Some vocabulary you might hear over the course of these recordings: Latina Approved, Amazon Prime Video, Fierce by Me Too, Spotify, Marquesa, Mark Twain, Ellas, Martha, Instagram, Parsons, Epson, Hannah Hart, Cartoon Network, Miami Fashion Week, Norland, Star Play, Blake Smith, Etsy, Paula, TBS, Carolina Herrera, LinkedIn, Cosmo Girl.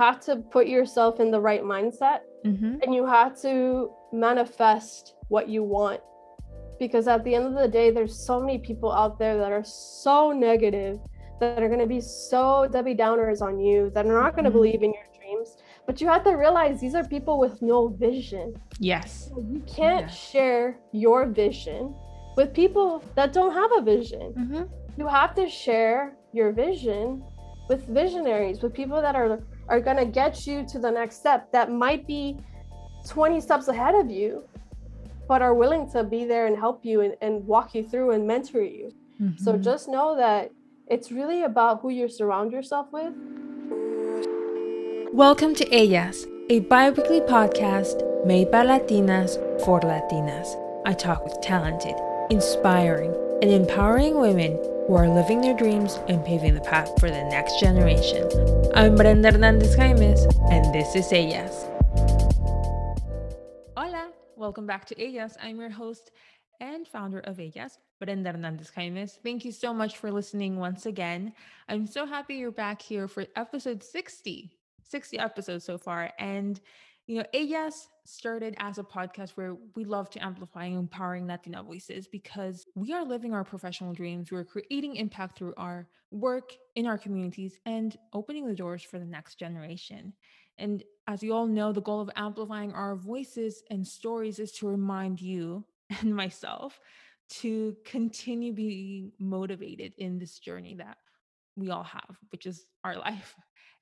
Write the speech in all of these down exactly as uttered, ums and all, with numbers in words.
have to put yourself in the right mindset, mm-hmm. and you have to manifest what you want. Because at the end of the day, there's so many people out there that are so negative, that are going to be so Debbie Downers on you, that are not going to mm-hmm. believe in your dreams. But you have to realize these are people with no vision. Yes. You can't yes. share your vision with people that don't have a vision. Mm-hmm. You have to share your vision with visionaries, with people that are, are going to get you to the next step, that might be twenty steps ahead of you, but are willing to be there and help you and, and walk you through and mentor you. Mm-hmm. So just know that it's really about who you surround yourself with. Welcome to Ellas, a bi-weekly podcast made by Latinas for Latinas. I talk with talented, inspiring, and empowering women who are living their dreams and paving the path for the next generation. I'm Brenda Hernandez Jaimez, and this is Ellas. Hola, welcome back to Ellas. I'm your host and founder of Ellas, Brenda Hernandez Jaimez. Thank you so much for listening once again. I'm so happy you're back here for episode sixty, sixty episodes so far. And, you know, Ellas started as a podcast where we love to amplify and empowering Latina voices, because we are living our professional dreams. We're creating impact through our work in our communities and opening the doors for the next generation. And as you all know, the goal of amplifying our voices and stories is to remind you and myself to continue being motivated in this journey that we all have, which is our life.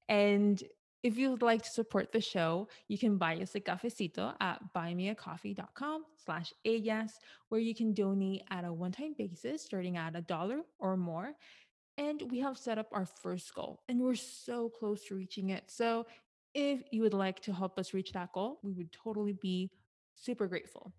And if you'd like to support the show, you can buy us a cafecito at buy me a coffee dot com slash ellas, where you can donate at a one-time basis starting at a dollar or more. And we have set up our first goal, and we're so close to reaching it. So if you would like to help us reach that goal, we would totally be super grateful.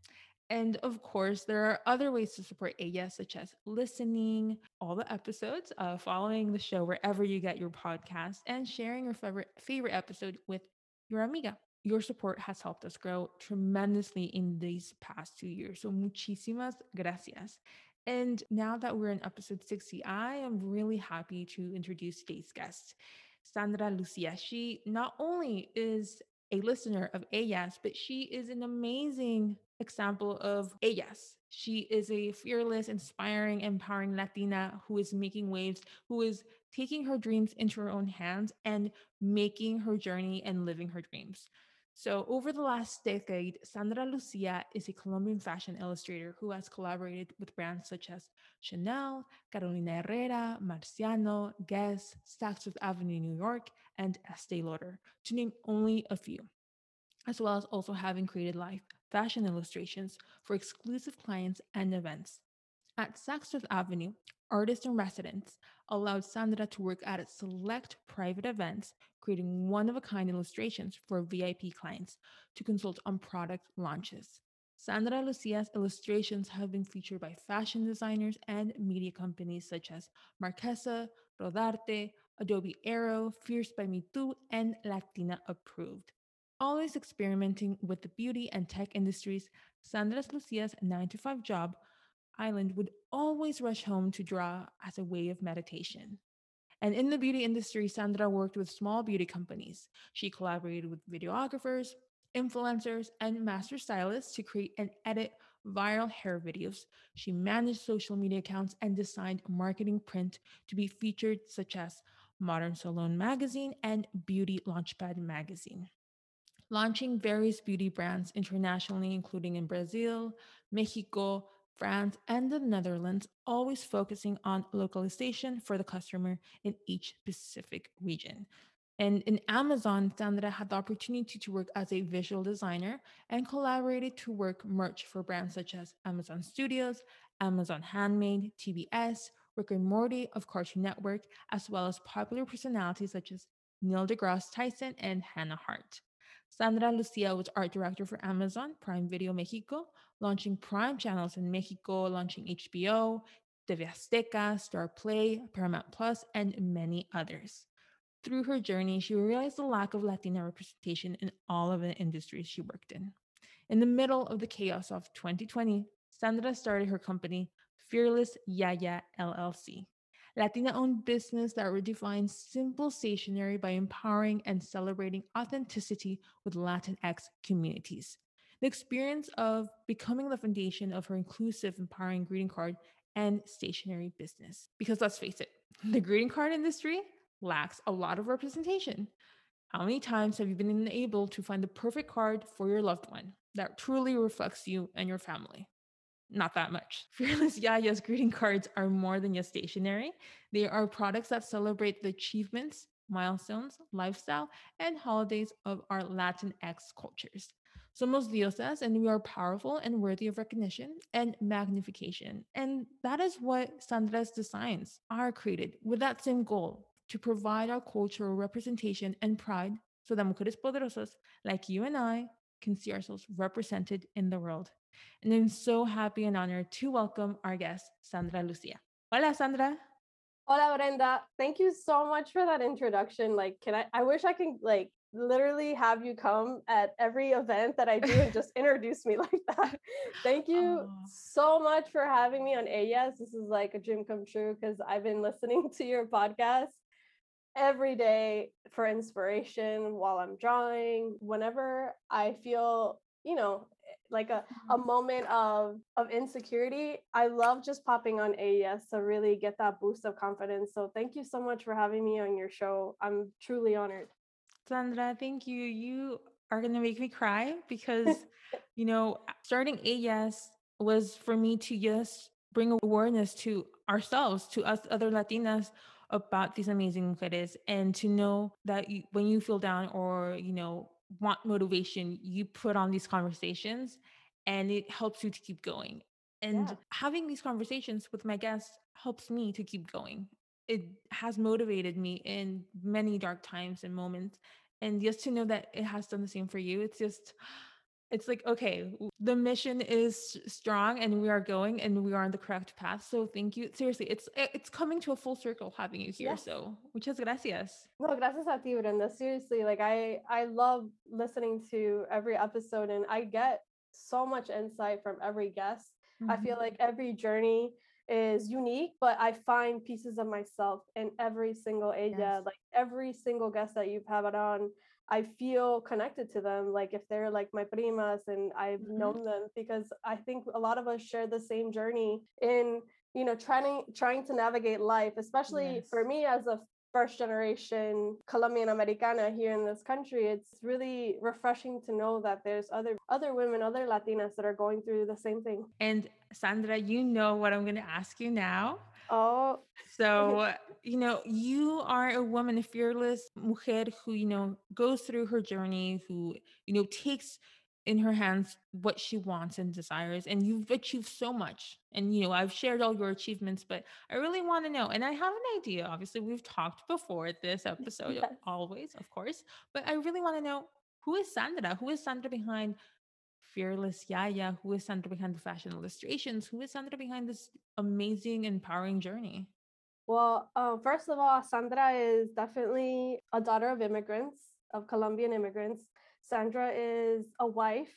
And of course, there are other ways to support Ellas, such as listening all the episodes, uh, following the show wherever you get your podcast, and sharing your favorite favorite episode with your amiga. Your support has helped us grow tremendously in these past two years. So muchísimas gracias. And now that we're in episode sixty, I am really happy to introduce today's guest, Sandra Lucia. She not only is a listener of Ellas, but she is an amazing example of Ellas. She is a fearless, inspiring, empowering Latina who is making waves, who is taking her dreams into her own hands and making her journey and living her dreams. So over the last decade, Sandra Lucia is a Colombian fashion illustrator who has collaborated with brands such as Chanel, Carolina Herrera, Marciano, Guess, Saks Fifth Avenue, New York, and Estee Lauder, to name only a few, as well as also having created live fashion illustrations for exclusive clients and events. At Saks Fifth Avenue, Artist in Residence allowed Sandra to work at its select private events, creating one-of-a-kind illustrations for V I P clients to consult on product launches. Sandra Lucia's illustrations have been featured by fashion designers and media companies such as Marquesa, Rodarte, Adobe Aero, Fierce by Me Too, and Latina Approved. Always experimenting with the beauty and tech industries, Sandra Lucia's nine to five job, Island, would always rush home to draw as a way of meditation. And in the beauty industry, Sandra worked with small beauty companies. She collaborated with videographers, influencers, and master stylists to create and edit viral hair videos. She managed social media accounts and designed marketing print to be featured, such as Modern Salon Magazine and Beauty Launchpad Magazine, launching various beauty brands internationally, including in Brazil, Mexico, France, and the Netherlands, always focusing on localization for the customer in each specific region. And in Amazon, Sandra had the opportunity to work as a visual designer and collaborated to work merch for brands such as Amazon Studios, Amazon Handmade, T B S, Rick and Morty of Cartoon Network, as well as popular personalities such as Neil deGrasse Tyson and Hannah Hart. Sandra Lucia was art director for Amazon Prime Video Mexico, launching Prime channels in Mexico, launching H B O, T V Azteca, Star Play, Paramount Plus, and many others. Through her journey, she realized the lack of Latina representation in all of the industries she worked in. In the middle of the chaos of twenty twenty, Sandra started her company, Fearless Yaya L L C. Latina-owned business that redefines simple stationery by empowering and celebrating authenticity with Latinx communities. The experience of becoming the foundation of her inclusive, empowering greeting card and stationery business. Because let's face it, the greeting card industry lacks a lot of representation. How many times have you been able to find the perfect card for your loved one that truly reflects you and your family? Not that much. Fearless Yaya's greeting cards are more than just stationery. They are products that celebrate the achievements, milestones, lifestyle, and holidays of our Latinx cultures. Somos diosas, and we are powerful and worthy of recognition and magnification. And that is what Sandra's designs are created with that same goal, to provide our cultural representation and pride so that mujeres poderosas like you and I can see ourselves represented in the world. And I'm so happy and honored to welcome our guest, Sandra Lucia. Hola, Sandra. Hola, Brenda. Thank you so much for that introduction. Like, can I, I wish I can like literally have you come at every event that I do and just introduce me like that. Thank you oh. so much for having me on Ellas. This is like a dream come true because I've been listening to your podcast every day for inspiration while I'm drawing, whenever I feel, you know, like a, a moment of, of insecurity. I love just popping on Ellas to really get that boost of confidence. So thank you so much for having me on your show. I'm truly honored. Sandra, thank you. You are going to make me cry because, you know, starting Ellas was for me to just bring awareness to ourselves, to us other Latinas, about these amazing mujeres, and to know that you, when you feel down or, you know, want motivation, you put on these conversations and it helps you to keep going. And yeah. having these conversations with my guests helps me to keep going. It has motivated me in many dark times and moments. And just to know that it has done the same for you, it's just, it's like, okay, the mission is strong and we are going and we are on the correct path. So thank you. Seriously, it's it's coming to a full circle having you here. Yes. So muchas gracias. No, gracias a ti, Brenda. Seriously, like I, I love listening to every episode and I get so much insight from every guest. Mm-hmm. I feel like every journey is unique, but I find pieces of myself in every single Ella, yes. like every single guest that you've had on. I feel connected to them, like if they're like my primas and I've mm-hmm. known them, because I think a lot of us share the same journey in, you know, trying trying to navigate life, especially yes. for me as a first generation Colombian Americana here in this country. It's really refreshing to know that there's other other women, other Latinas that are going through the same thing. And Sandra, you know what I'm going to ask you now. Oh, so, you know, you are a woman, a fearless mujer who, you know, goes through her journey, who, you know, takes in her hands what she wants and desires. And you've achieved so much. And, you know, I've shared all your achievements, but I really want to know. And I have an idea. Obviously, we've talked before this episode, yes. always, of course. But I really want to know, who is Sandra? Who is Sandra behind Fearless Yaya? Who is Sandra behind the fashion illustrations? Who is Sandra behind this amazing, empowering journey? Well, uh, first of all, Sandra is definitely a daughter of immigrants, of Colombian immigrants. Sandra is a wife,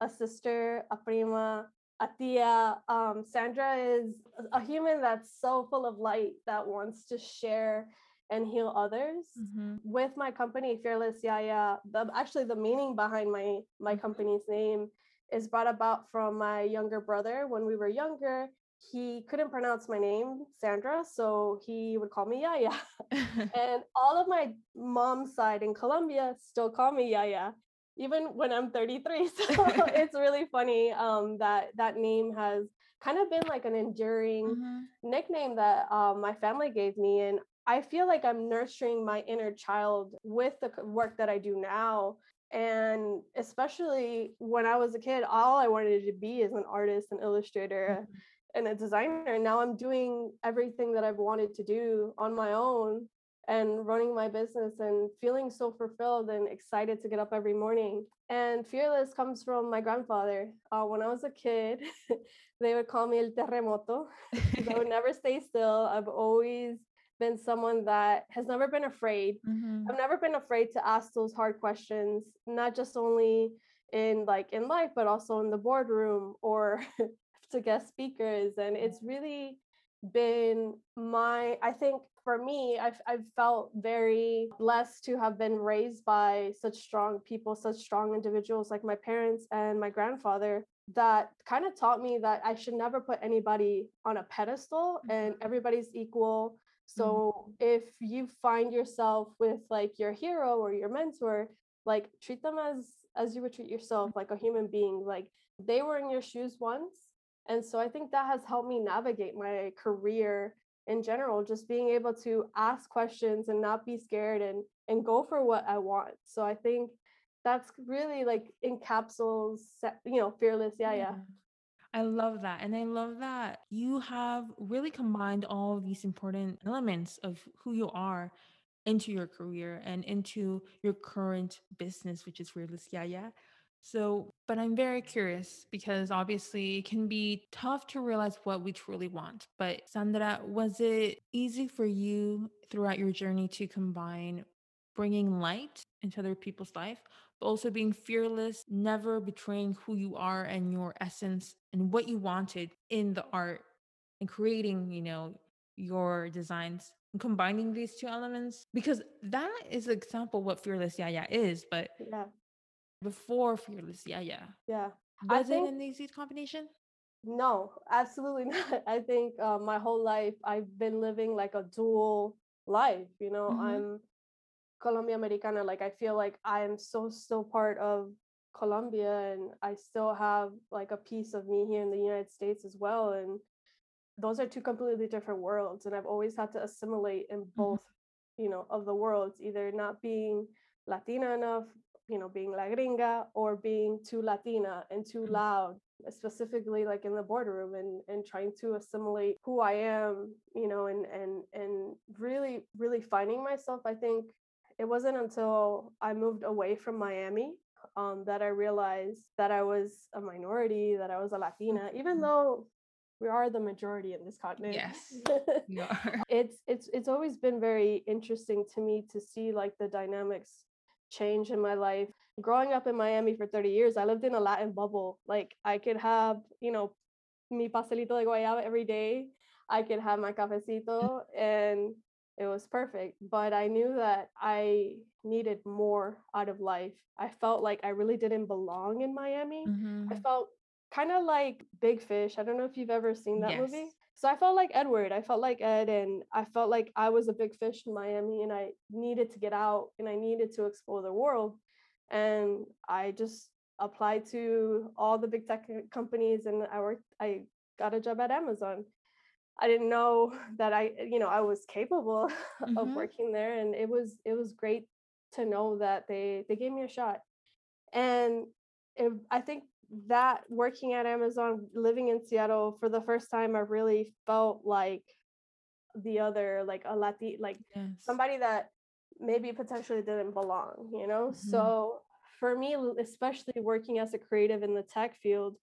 a sister, a prima, a tia. Um, Sandra is a human that's so full of light that wants to share and heal others. Mm-hmm. With my company, Fearless Yaya, the, actually the meaning behind my, my company's name is brought about from my younger brother. When we were younger, he couldn't pronounce my name, Sandra, so he would call me Yaya. And all of my mom's side in Colombia still call me Yaya, even when I'm thirty-three. So it's really funny um, that that name has kind of been like an enduring mm-hmm. nickname that uh, my family gave me. And I feel like I'm nurturing my inner child with the work that I do now. And especially when I was a kid, all I wanted to be is an artist, an illustrator, mm-hmm. and a designer. And now I'm doing everything that I've wanted to do on my own and running my business and feeling so fulfilled and excited to get up every morning. And Fearless comes from my grandfather. Uh, when I was a kid, they would call me El Terremoto. I would never stay still. I've always been someone that has never been afraid. Mm-hmm. I've never been afraid to ask those hard questions, not just only in like in life, but also in the boardroom or to guest speakers. And it's really been my, I think for me, I've, I've felt very blessed to have been raised by such strong people, such strong individuals like my parents and my grandfather, that kind of taught me that I should never put anybody on a pedestal and everybody's equal. So mm-hmm. if you find yourself with like your hero or your mentor, like treat them as, as you would treat yourself, like a human being, like they were in your shoes once. And so I think that has helped me navigate my career in general, just being able to ask questions and not be scared and, and go for what I want. So I think that's really like encapsulates, you know, fearless. Yeah, yeah. I love that. And I love that you have really combined all of these important elements of who you are into your career and into your current business, which is Fearless Yaya. So, but I'm very curious because obviously it can be tough to realize what we truly want. But Sandra, was it easy for you throughout your journey to combine bringing light into other people's life, but also being fearless, never betraying who you are and your essence and what you wanted in the art and creating, you know, your designs and combining these two elements? Because that is an example of what Fearless Yaya is, but yeah. Before Fearless Yaya. Yeah. Was I think, it an easy combination? No, absolutely not. I think uh, my whole life I've been living like a dual life. You know, mm-hmm. I'm Colombia Americana. Like I feel like I am so still part of Colombia, and I still have like a piece of me here in the United States as well. And those are two completely different worlds. And I've always had to assimilate in both, mm-hmm. you know, of the worlds, either not being Latina enough, you know, being la gringa, or being too Latina and too loud, specifically like in the boardroom, and, and trying to assimilate who I am, you know, and, and, and really, really finding myself. I think it wasn't until I moved away from Miami um, that I realized that I was a minority, that I was a Latina, even though we are the majority in this continent. Yes, we are. It's, it's, it's always been very interesting to me to see like the dynamics change in my life. Growing up in Miami for thirty years, I lived in a Latin bubble. Like I could have, you know, mi pastelito de guayaba every day. I could have my cafecito and it was perfect. But I knew that I needed more out of life. I felt like I really didn't belong in Miami. Mm-hmm. I felt kind of like Big Fish. I don't know if you've ever seen that yes. movie. So I felt like Edward, I felt like Ed, and I felt like I was a big fish in Miami and I needed to get out and I needed to explore the world. And I just applied to all the big tech companies and I worked, I got a job at Amazon. I didn't know that I, you know, I was capable mm-hmm. of working there. And it was, it was great to know that they, they gave me a shot. And it, I think that working at Amazon, living in Seattle for the first time, I really felt like the other, like a Latin, like yes. somebody that maybe potentially didn't belong, you know? Mm-hmm. So for me, especially working as a creative in the tech field,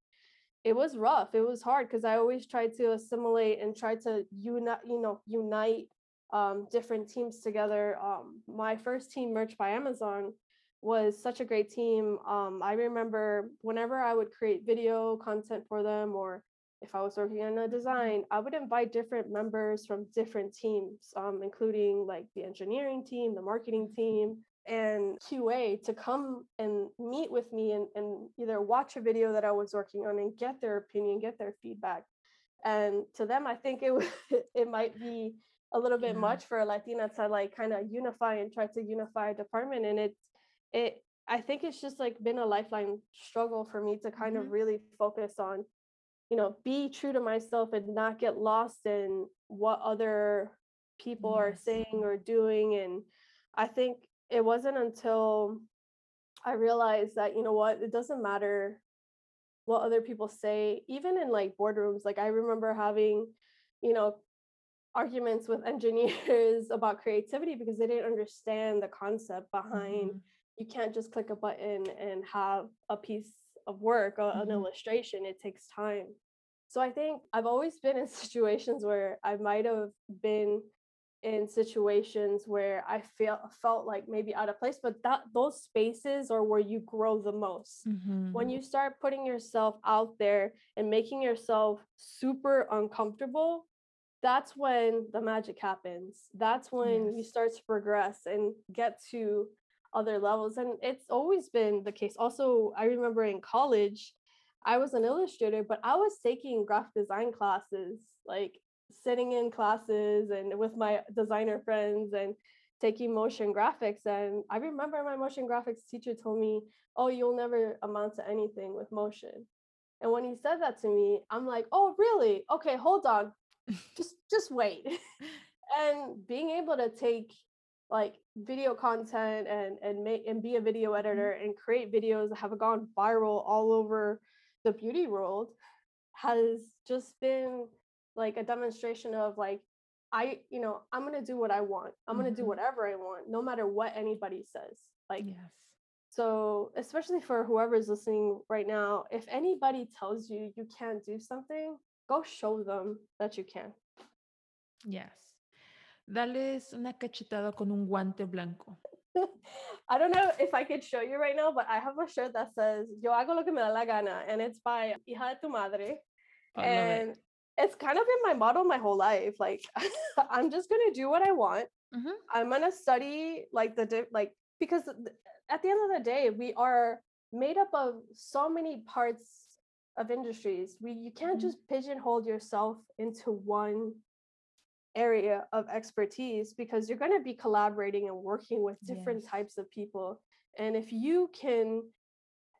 it was rough. It was hard because I always tried to assimilate and try to uni- you know, unite um, different teams together. Um, my first team, Merch by Amazon, was such a great team. Um, I remember whenever I would create video content for them, or if I was working on a design, I would invite different members from different teams, um, including like the engineering team, the marketing team, and Q A to come and meet with me and, and either watch a video that I was working on and get their opinion, get their feedback. And to them, I think it was, it might be a little bit yeah. much for a Latina to like kind of unify and try to unify a department. And it's, It, I think it's just like been a lifelong struggle for me to kind mm-hmm. of really focus on, you know, be true to myself and not get lost in what other people yes. are saying or doing. And I think it wasn't until I realized that, you know what, it doesn't matter what other people say, even in like boardrooms. Like I remember having, you know, arguments with engineers about creativity because they didn't understand the concept behind mm-hmm. you can't just click a button and have a piece of work or an mm-hmm. illustration. It takes time. So I think I've always been in situations where I might have been in situations where I feel felt like maybe out of place, but that those spaces are where you grow the most. Mm-hmm. When you start putting yourself out there and making yourself super uncomfortable, that's when the magic happens. That's when yes. you start to progress and get to other levels. And it's always been the case. Also, I remember in college, I was an illustrator, but I was taking graphic design classes, like sitting in classes and with my designer friends and taking motion graphics. And I remember my motion graphics teacher told me, oh, you'll never amount to anything with motion. And when he said that to me, I'm like, oh, really? Okay, hold on. Just, just wait. And being able to take like video content and and make and be a video editor and create videos that have gone viral all over the beauty world has just been like a demonstration of like, I, you know, I'm going to do what I want. I'm going to mm-hmm. do whatever I want, no matter what anybody says. Like, yes. So especially for whoever's listening right now, if anybody tells you you can't do something, go show them that you can. Yes. Dales una cachetada con un guante blanco. I don't know if I could show you right now, but I have a shirt that says, Yo hago lo que me da la gana. And it's by Hija de tu Madre. I and love it. It's kind of been my motto my whole life. Like, I'm just going to do what I want. Mm-hmm. I'm going to study like the, di- like, because at the end of the day, we are made up of so many parts of industries. We, you can't mm-hmm. just pigeonhole yourself into one area of expertise, because you're going to be collaborating and working with different yes. types of people. And if you can,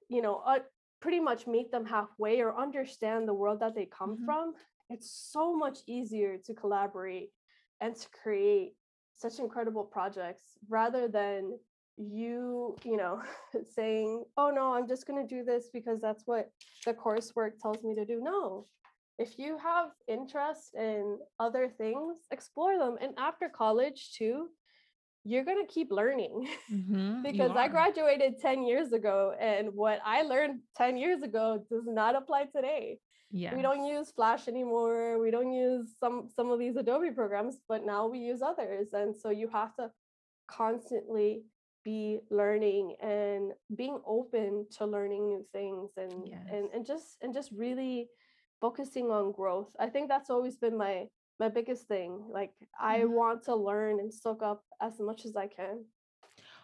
you know, uh, pretty much meet them halfway or understand the world that they come mm-hmm. from, it's so much easier to collaborate and to create such incredible projects rather than you, you know, saying, oh, no, I'm just going to do this because that's what the coursework tells me to do. No, if you have interest in other things, explore them. And after college, too, you're going to keep learning mm-hmm, because I graduated ten years ago. And what I learned ten years ago does not apply today. Yes. We don't use Flash anymore. We don't use some, some of these Adobe programs, but now we use others. And so you have to constantly be learning and being open to learning new things and, yes. and, and just, and just really focusing on growth. I think that's always been my, my biggest thing. Like I mm-hmm. want to learn and soak up as much as I can.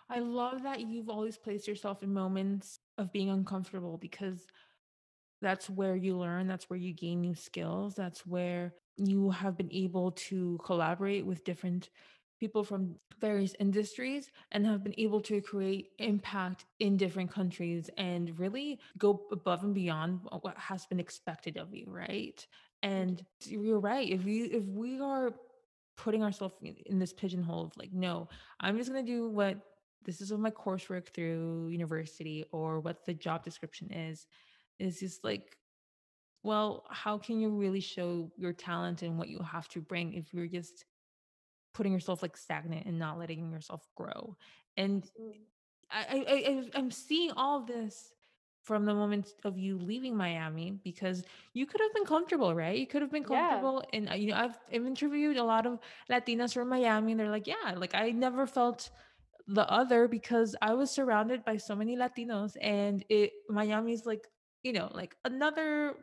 I love that you've always placed yourself in moments of being uncomfortable, because that's where you learn. That's where you gain new skills. That's where you have been able to collaborate with different people from various industries and have been able to create impact in different countries and really go above and beyond what has been expected of you, right? And you're right. If we, if we are putting ourselves in, in this pigeonhole of like, no, I'm just going to do what this is of my coursework through university or what the job description is, is just like, well, how can you really show your talent and what you have to bring if you're just putting yourself like stagnant and not letting yourself grow? And I, I, I, I'm seeing all this from the moment of you leaving Miami, because you could have been comfortable, right? You could have been comfortable. Yeah. And, you know, I've, I've interviewed a lot of Latinas from Miami and they're like, yeah, like I never felt the other because I was surrounded by so many Latinos, and it, Miami's like, you know, like another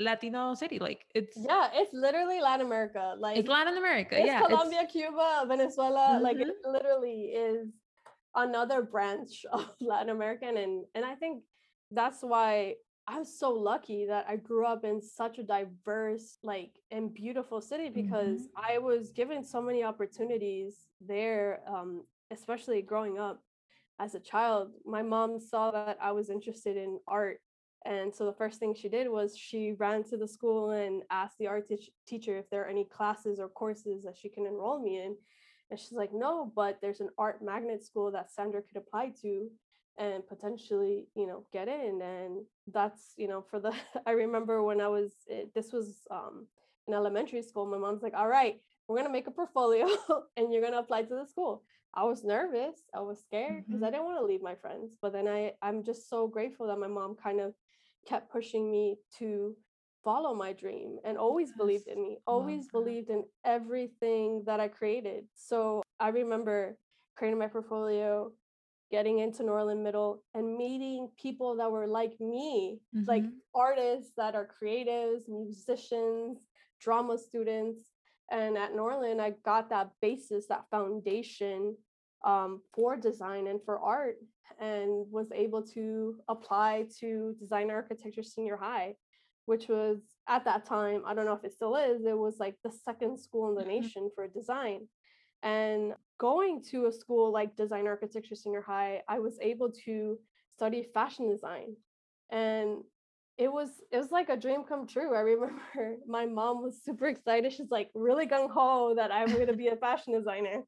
Latino city, like it's yeah, it's literally Latin America, like it's Latin America, it's yeah, Colombia, it's... Cuba, Venezuela, mm-hmm. like it literally is another branch of Latin American, and and I think that's why I'm so lucky that I grew up in such a diverse, like and beautiful city, because mm-hmm. I was given so many opportunities there, um, especially growing up as a child. My mom saw that I was interested in art. And so the first thing she did was she ran to the school and asked the art t- teacher if there are any classes or courses that she can enroll me in. And she's like, no, but there's an art magnet school that Sandra could apply to and potentially, you know, get in. And that's, you know, for the, I remember when I was, it, this was um, in elementary school, my mom's like, all right, we're going to make a portfolio and you're going to apply to the school. I was nervous. I was scared because mm-hmm. I didn't want to leave my friends. But then I, I'm just so grateful that my mom kind of kept pushing me to follow my dream and always yes. believed in me, always Love believed that. in everything that I created. So I remember creating my portfolio, getting into Norland Middle and meeting people that were like me, mm-hmm. like artists that are creatives, musicians, drama students. And at Norland, I got that basis, that foundation um, for design and for art, and was able to apply to Design Architecture Senior High, which was at that time, I don't know if it still is, it was like the second school in the mm-hmm. nation for design. And going to a school like Design Architecture Senior High, I was able to study fashion design. And it was it was like a dream come true. I remember my mom was super excited. She's like really gung-ho that I'm going to be a fashion designer.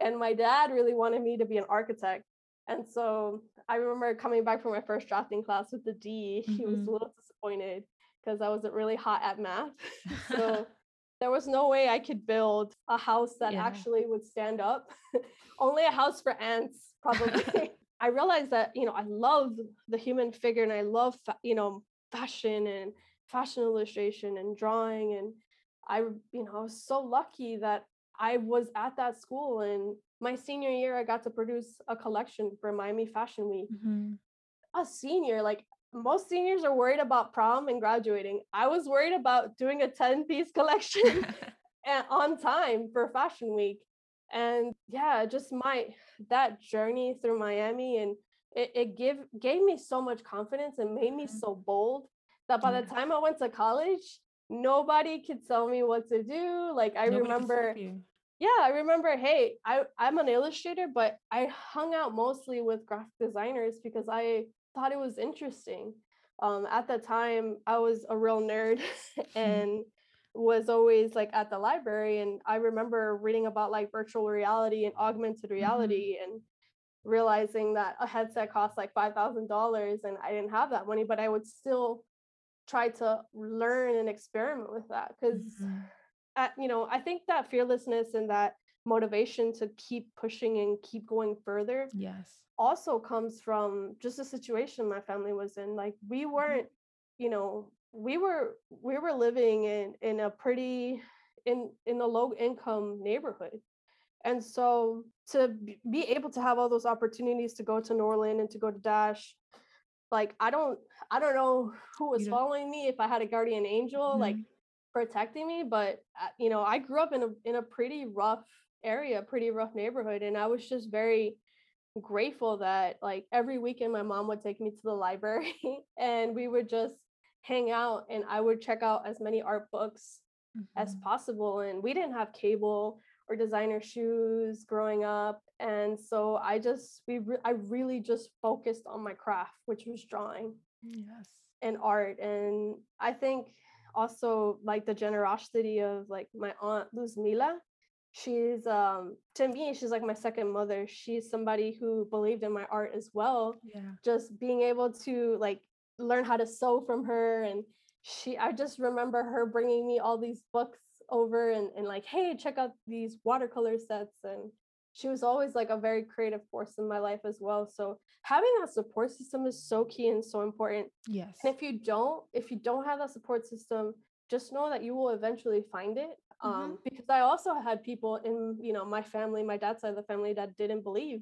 And my dad really wanted me to be an architect. And so I remember coming back from my first drafting class with the D. Mm-hmm. He was a little disappointed because I wasn't really hot at math. So there was no way I could build a house that yeah. actually would stand up. Only a house for ants, probably. I realized that, you know, I love the human figure and I love, fa- you know, fashion and fashion illustration and drawing. And I, you know, I was so lucky that I was at that school. And my senior year, I got to produce a collection for Miami Fashion Week. Mm-hmm. A senior, like, most seniors are worried about prom and graduating. I was worried about doing a ten-piece collection on time for Fashion Week. And yeah, just my, that journey through Miami, and it, it give, gave me so much confidence and made me so bold that by the time I went to college, nobody could tell me what to do. Like I nobody remember, yeah, I remember, hey, I, I'm an illustrator, but I hung out mostly with graphic designers because I thought it was interesting. Um, at the time, I was a real nerd and was always like at the library. And I remember reading about like virtual reality and augmented reality mm-hmm. and realizing that a headset costs like five thousand dollars and I didn't have that money, but I would still try to learn and experiment with that. Because, mm-hmm. you know, I think that fearlessness and that motivation to keep pushing and keep going further yes. also comes from just the situation my family was in. Like we weren't, you know, we were we were living in in a pretty in in a low income neighborhood, and so to be able to have all those opportunities to go to Norland and to go to Dash, like I don't I don't know who was following me, if I had a guardian angel mm-hmm. like protecting me, but you know I grew up in a in a pretty rough area, pretty rough neighborhood. And I was just very grateful that like every weekend my mom would take me to the library and we would just hang out and I would check out as many art books mm-hmm. as possible. And we didn't have cable or designer shoes growing up. And so I just, we re- I really just focused on my craft, which was drawing yes. and art. And I think also like the generosity of like my aunt, Luz Mila. She's, um, to me, she's like my second mother. She's somebody who believed in my art as well. Yeah. Just being able to like learn how to sew from her. And she, I just remember her bringing me all these books over and, and like, hey, check out these watercolor sets. And she was always like a very creative force in my life as well. So having that support system is so key and so important. Yes. And if you don't, if you don't have that support system, just know that you will eventually find it. Um, mm-hmm. because I also had people in, you know, my family, my dad's side of the family that didn't believe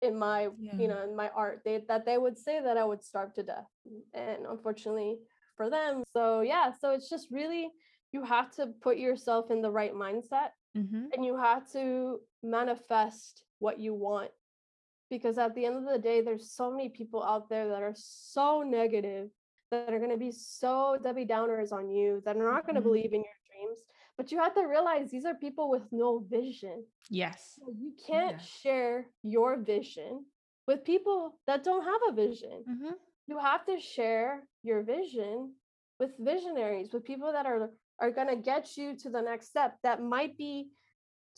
in my, yeah. you know, in my art, they, that they would say that I would starve to death. And unfortunately for them. So, yeah, so it's just really, you have to put yourself in the right mindset mm-hmm. and you have to manifest what you want, because at the end of the day, there's so many people out there that are so negative, that are going to be so Debbie Downers on you, that are not going to mm-hmm. believe in your dreams. But you have to realize these are people with no vision. Yes. So you can't yeah. share your vision with people that don't have a vision. Mm-hmm. You have to share your vision with visionaries, with people that are, are going to get you to the next step, that might be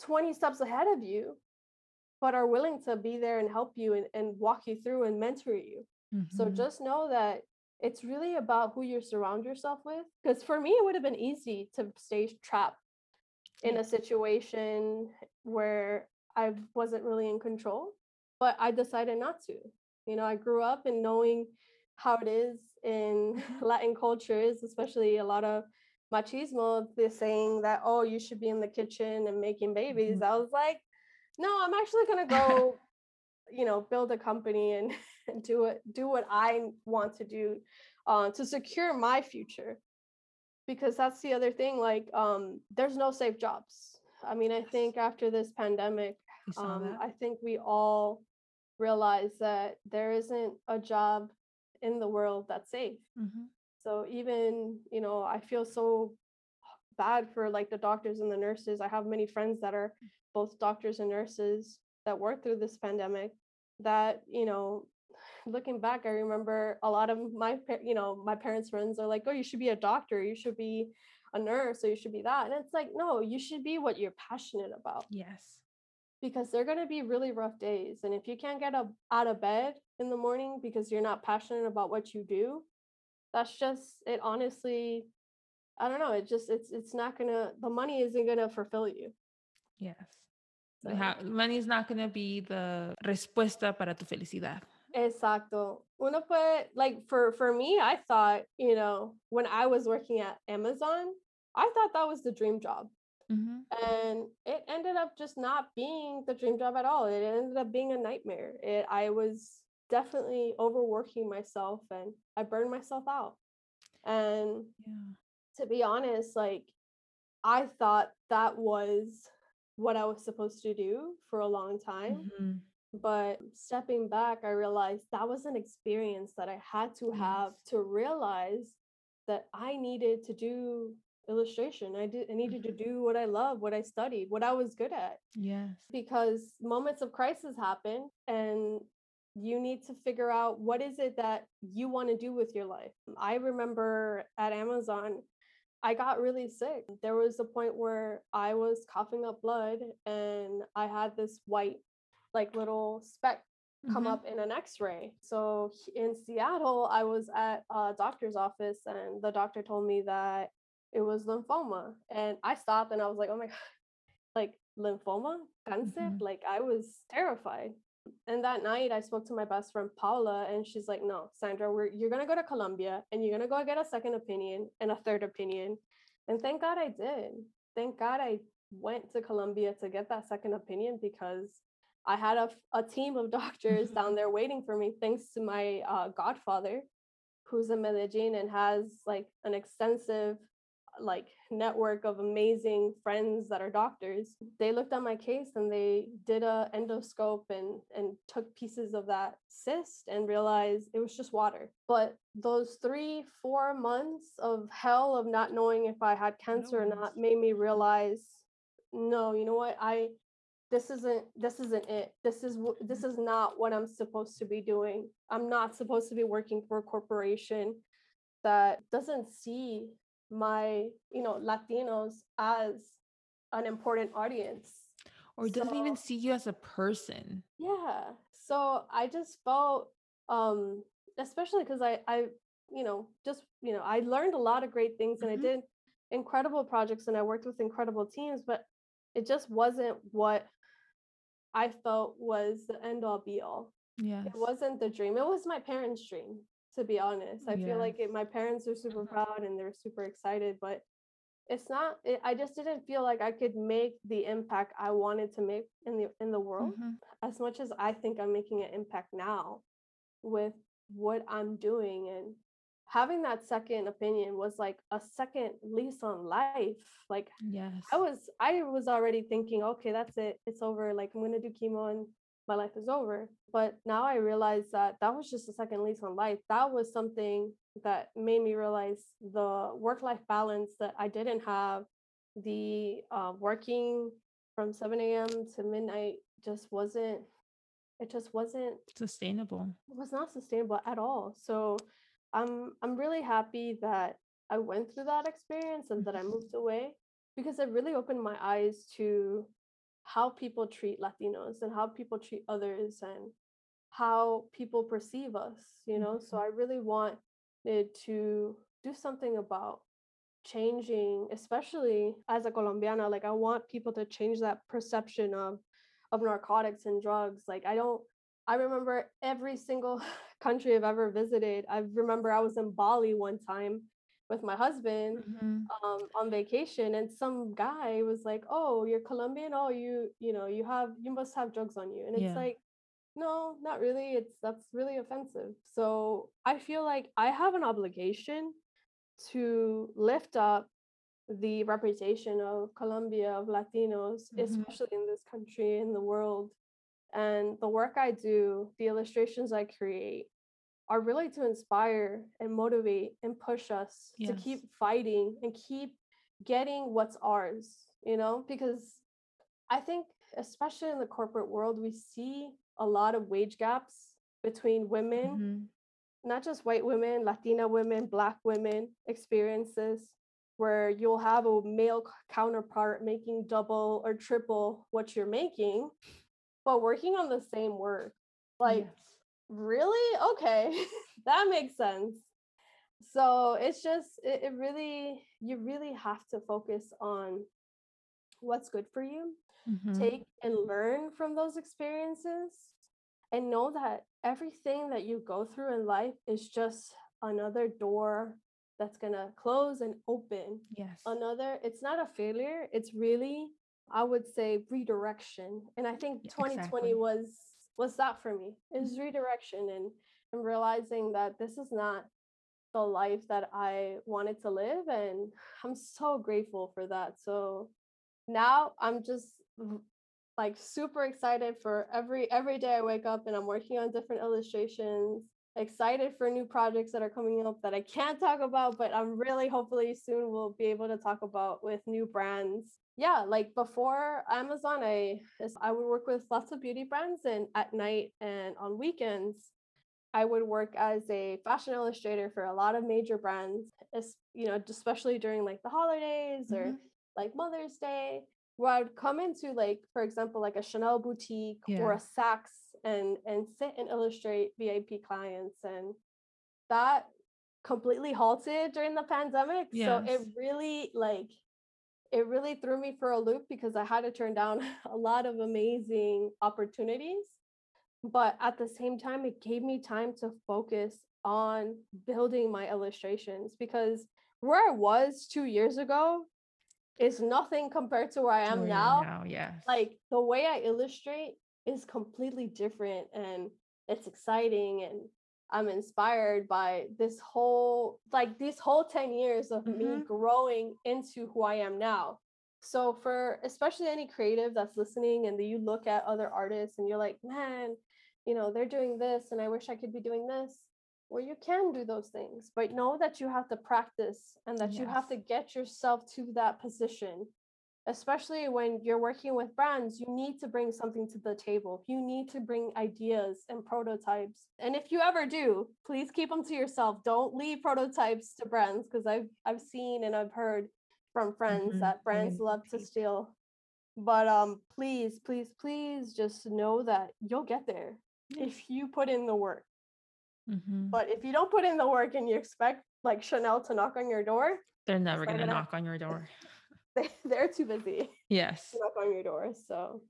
twenty steps ahead of you, but are willing to be there and help you and, and walk you through and mentor you. Mm-hmm. So just know that it's really about who you surround yourself with. Because for me, it would have been easy to stay trapped in a situation where I wasn't really in control, but I decided not to. You know, I grew up in knowing how it is in Latin cultures, especially a lot of machismo, the saying that, oh, you should be in the kitchen and making babies. Mm-hmm. I was like, no, I'm actually going to go you know, build a company and, and do it, do what I want to do uh, to secure my future. because that's the other thing. Like, um, there's no safe jobs. I mean, I think after this pandemic, I, um, I think we all realize that there isn't a job in the world that's safe. Mm-hmm. So even, you know, I feel so bad for like the doctors and the nurses. I have many friends that are both doctors and nurses that work through this pandemic that, you know, looking back, I remember a lot of my, you know, my parents' friends are like, oh, you should be a doctor, you should be a nurse, or you should be that. And it's like, no, you should be what you're passionate about. Yes. Because they're going to be really rough days. And if you can't get up out of bed in the morning because you're not passionate about what you do, that's just, it honestly, I don't know. It just, it's, it's not going to, the money isn't going to fulfill you. Yes. So. Money is not going to be the respuesta para tu felicidad. Exacto. Uno puede, like for, for me, I thought, you know, when I was working at Amazon, I thought that was the dream job. Mm-hmm. And it ended up just not being the dream job at all. It ended up being a nightmare. It, I was definitely overworking myself and I burned myself out. And yeah. To be honest, like I thought that was what I was supposed to do for a long time. Mm-hmm. But stepping back, I realized that was an experience that I had to have yes. to realize that I needed to do illustration. I did. I needed mm-hmm. to do what I love, what I studied, what I was good at. Yes. Because moments of crisis happen and you need to figure out what is it that you want to do with your life. I remember at Amazon, I got really sick. There was a point where I was coughing up blood and I had this white like little speck come mm-hmm. up in an x-ray. So in Seattle, I was at a doctor's office and the doctor told me that it was lymphoma. And I stopped and I was like, oh my God, like lymphoma, cancer? Mm-hmm. Like I was terrified. And that night I spoke to my best friend, Paula, and she's like, no, Sandra, we're, you're going to go to Colombia and you're going to go get a second opinion and a third opinion. And thank God I did. Thank God I went to Colombia to get that second opinion because I had a, a team of doctors down there waiting for me, thanks to my uh, godfather, who's in Medellin and has like an extensive like network of amazing friends that are doctors. They looked at my case and they did a endoscope and, and took pieces of that cyst and realized it was just water. But those three, four months of hell of not knowing if I had cancer or not made me realize, no, you know what? I... This isn't, this isn't it. This is, this is not what I'm supposed to be doing. I'm not supposed to be working for a corporation that doesn't see my, you know, Latinos as an important audience. Or doesn't so, even see you as a person. Yeah. So I just felt, um, especially because I, I, you know, just, you know, I learned a lot of great things mm-hmm. and I did incredible projects and I worked with incredible teams, but it just wasn't what I felt was the end all be all. Yes. It wasn't the dream. It was my parents' dream, to be honest. I yes. feel like it, my parents are super proud and they're super excited, but it's not, it, I just didn't feel like I could make the impact I wanted to make in the, in the world mm-hmm. as much as I think I'm making an impact now with what I'm doing. And having that second opinion was like a second lease on life. Like yes. I was, I was already thinking, okay, that's it. It's over. Like I'm going to do chemo and my life is over. But now I realize that that was just a second lease on life. That was something that made me realize the work-life balance that I didn't have. The uh, working from seven a.m. to midnight just wasn't, it just wasn't sustainable. It was not sustainable at all. So I'm I'm really happy that I went through that experience and that I moved away because it really opened my eyes to how people treat Latinos and how people treat others and how people perceive us, you know? Mm-hmm. So I really wanted to do something about changing, especially as a Colombiana, like I want people to change that perception of, of narcotics and drugs. Like I don't, I remember every single country I've ever visited. I remember I was in Bali one time with my husband mm-hmm. um, on vacation, and some guy was like, "Oh, you're Colombian. Oh, you, you know, you have, you must have drugs on you." And it's yeah. like, no, not really. It's that's really offensive. So I feel like I have an obligation to lift up the reputation of Colombia, of Latinos, mm-hmm. especially in this country, in the world. And the work I do, the illustrations I create, are really to inspire and motivate and push us yes. to keep fighting and keep getting what's ours, you know, because I think, especially in the corporate world, we see a lot of wage gaps between women, mm-hmm. not just white women, Latina women, Black women experiences, where you'll have a male counterpart making double or triple what you're making, but working on the same work. Like, yes. really? Okay, that makes sense. So it's just, it, it really, you really have to focus on what's good for you, mm-hmm. take and learn from those experiences, and know that everything that you go through in life is just another door that's going to close and open. Yes. Another, it's not a failure. It's really, I would say, redirection. And I think twenty twenty exactly. was, was that for me. It was mm-hmm. redirection and, and realizing that this is not the life that I wanted to live. And I'm so grateful for that. So now I'm just like super excited for every, every day I wake up and I'm working on different illustrations, excited for new projects that are coming up that I can't talk about, but I'm really hopefully soon we'll be able to talk about with new brands. Yeah, like before Amazon, I I would work with lots of beauty brands, and at night and on weekends, I would work as a fashion illustrator for a lot of major brands, as, you know, especially during like the holidays mm-hmm. or like Mother's Day, where I would come into like, for example, like a Chanel boutique yeah. or a Saks and and sit and illustrate V I P clients. And that completely halted during the pandemic. Yes. So it really like, it really threw me for a loop because I had to turn down a lot of amazing opportunities. But at the same time, it gave me time to focus on building my illustrations, because where I was two years ago is nothing compared to where I am now. now. Yes. Like the way I illustrate is completely different, and it's exciting, and I'm inspired by this whole, like these whole ten years of mm-hmm. me growing into who I am now. So for especially any creative that's listening and that you look at other artists and you're like, man, you know, they're doing this and I wish I could be doing this. Well, you can do those things, but know that you have to practice and that yes. you have to get yourself to that position. Especially when you're working with brands, you need to bring something to the table. You need to bring ideas and prototypes. And if you ever do, please keep them to yourself. Don't leave prototypes to brands, because I've I've seen and I've heard from friends mm-hmm. that brands mm-hmm. love to steal. But um, please, please, please just know that you'll get there mm-hmm. if you put in the work. Mm-hmm. But if you don't put in the work and you expect like Chanel to knock on your door, they're never going to knock on your door. They're too busy. Yes. Knock on your door. So,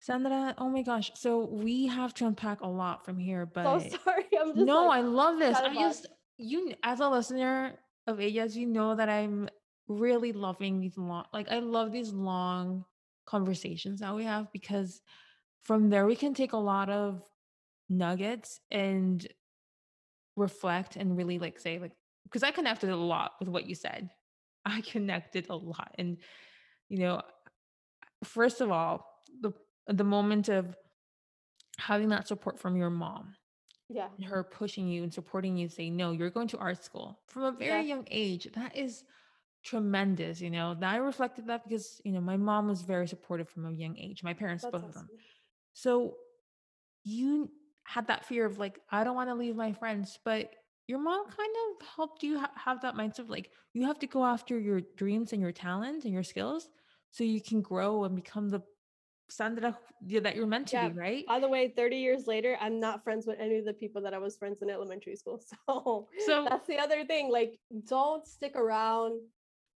Sandra, oh my gosh. So we have to unpack a lot from here, but so sorry. I'm just no, like, I love this. I just you as a listener of Ellas, you know that I'm really loving these long, like I love these long conversations that we have, because from there we can take a lot of nuggets and reflect and really like say like, because I connected a lot with what you said. I connected a lot. And, you know, first of all, the, the moment of having that support from your mom, yeah, and her pushing you and supporting you, saying, no, you're going to art school from a very yeah. young age. That is tremendous. You know, I reflected that because, you know, my mom was very supportive from a young age, my parents, That's both awesome. Of them. So you had that fear of like, I don't want to leave my friends, but your mom kind of helped you ha- have that mindset of like, you have to go after your dreams and your talents and your skills so you can grow and become the Sandra that you're meant to yeah. be, right? By the way, thirty years later, I'm not friends with any of the people that I was friends in elementary school. So, so that's the other thing. Like, don't stick around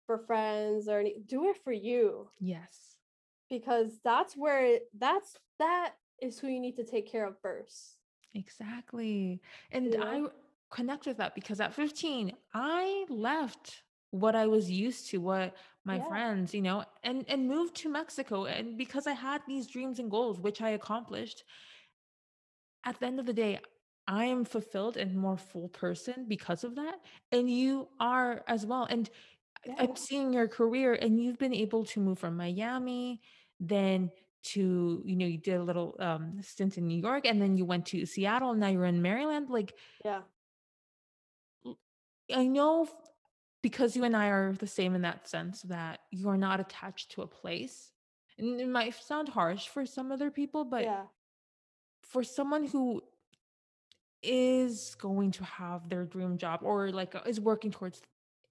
for friends or any, do it for you. Yes. Because that's where, that's, that is who you need to take care of first. Exactly. And you know? I... connect with that, because at fifteen I left what I was used to, what my yeah. friends, you know, and and moved to Mexico, and because I had these dreams and goals, which I accomplished. At the end of the day, I am fulfilled and more full person because of that. And you are as well. And yeah. I'm seeing your career, and you've been able to move from Miami, then to, you know, you did a little um, stint in New York, and then you went to Seattle, and now you're in Maryland. Like, yeah, I know, because you and I are the same in that sense that you're not attached to a place. And it might sound harsh for some other people, but yeah. for someone who is going to have their dream job, or like is working towards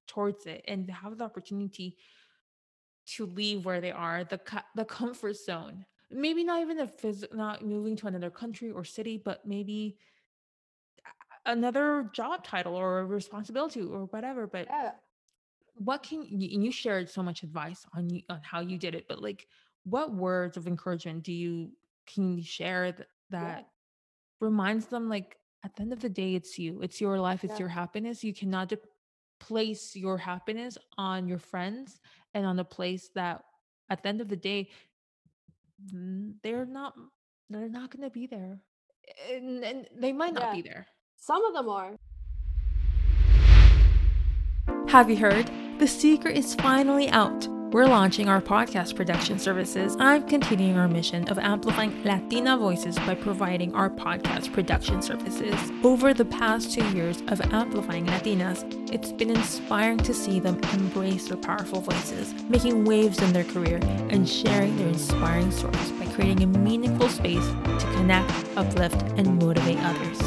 towards it, and have the opportunity to leave where they are, the the comfort zone, maybe not even a phys- not moving to another country or city, but maybe another job title or a responsibility or whatever. But yeah. what can you, you shared so much advice on you, on how you did it, but like, what words of encouragement do you can you share th- that yeah. reminds them, like, at the end of the day, it's you, it's your life, it's yeah. your happiness. You cannot de- place your happiness on your friends and on a place that at the end of the day, they're not, they're not going to be there, and, and they might not yeah. be there. Some of them are. Have you heard? The secret is finally out. We're launching our podcast production services. I'm continuing our mission of amplifying Latina voices by providing our podcast production services. Over the past two years of amplifying Latinas, it's been inspiring to see them embrace their powerful voices, making waves in their career, and sharing their inspiring stories by creating a meaningful space to connect, uplift, and motivate others.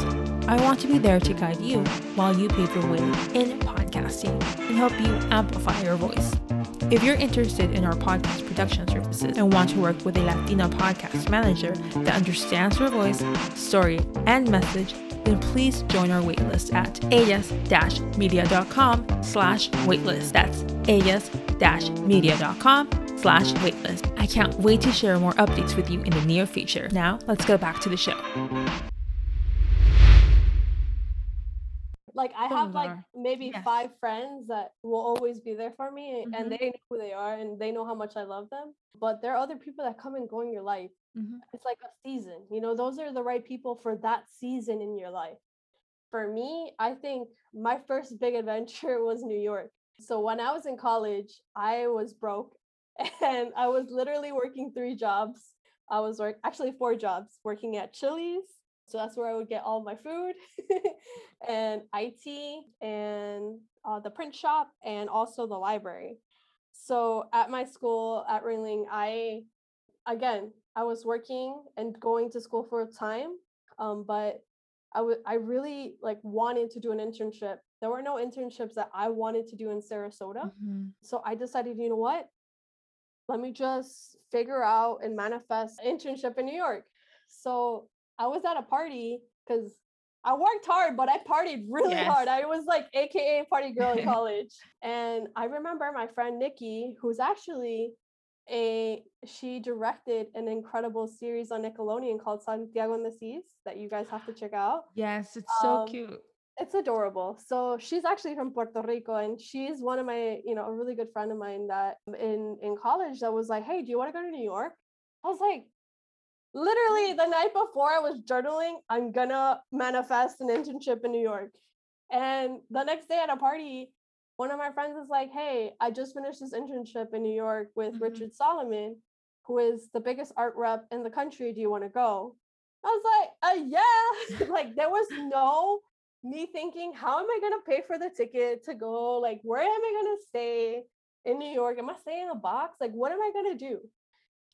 I want to be there to guide you while you pave your way in podcasting and help you amplify your voice. If you're interested in our podcast production services and want to work with a Latina podcast manager that understands your voice, story, and message, then please join our waitlist at ellas-media.com slash waitlist. That's ellas-media.com slash waitlist. I can't wait to share more updates with you in the near future. Now, let's go back to the show. Like, I have like maybe yes. five friends that will always be there for me, mm-hmm. and they know who they are, and they know how much I love them. But there are other people that come and go in your life. Mm-hmm. It's like a season, you know, those are the right people for that season in your life. For me, I think my first big adventure was New York. So when I was in college, I was broke, and I was literally working three jobs. I was work- actually four jobs, working at Chili's. So that's where I would get all my food and I T and uh, the print shop and also the library. So at my school at Ringling, I, again, I was working and going to school full time, um, but I would I really like wanted to do an internship. There were no internships that I wanted to do in Sarasota. Mm-hmm. So I decided, you know what, let me just figure out and manifest an internship in New York. So I was at a party because I worked hard, but I partied really yes. hard. I was like A K A party girl in college. And I remember my friend Nikki, who's actually a, she directed an incredible series on Nickelodeon called Santiago and the Seas that you guys have to check out. Yes, it's um, so cute. It's adorable. So she's actually from Puerto Rico, and she's one of my, you know, a really good friend of mine that in, in college that was like, hey, do you want to go to New York? I was like, literally the night before I was journaling, I'm gonna manifest an internship in New York. And the next day at a party, one of my friends is like, hey, I just finished this internship in New York with mm-hmm. Richard Solomon, who is the biggest art rep in the country. Do you want to go? I was like, uh, yeah. Like, there was no me thinking, how am I gonna pay for the ticket to go? Like, where am I gonna stay in New York? Am I staying in a box? Like, what am I gonna do?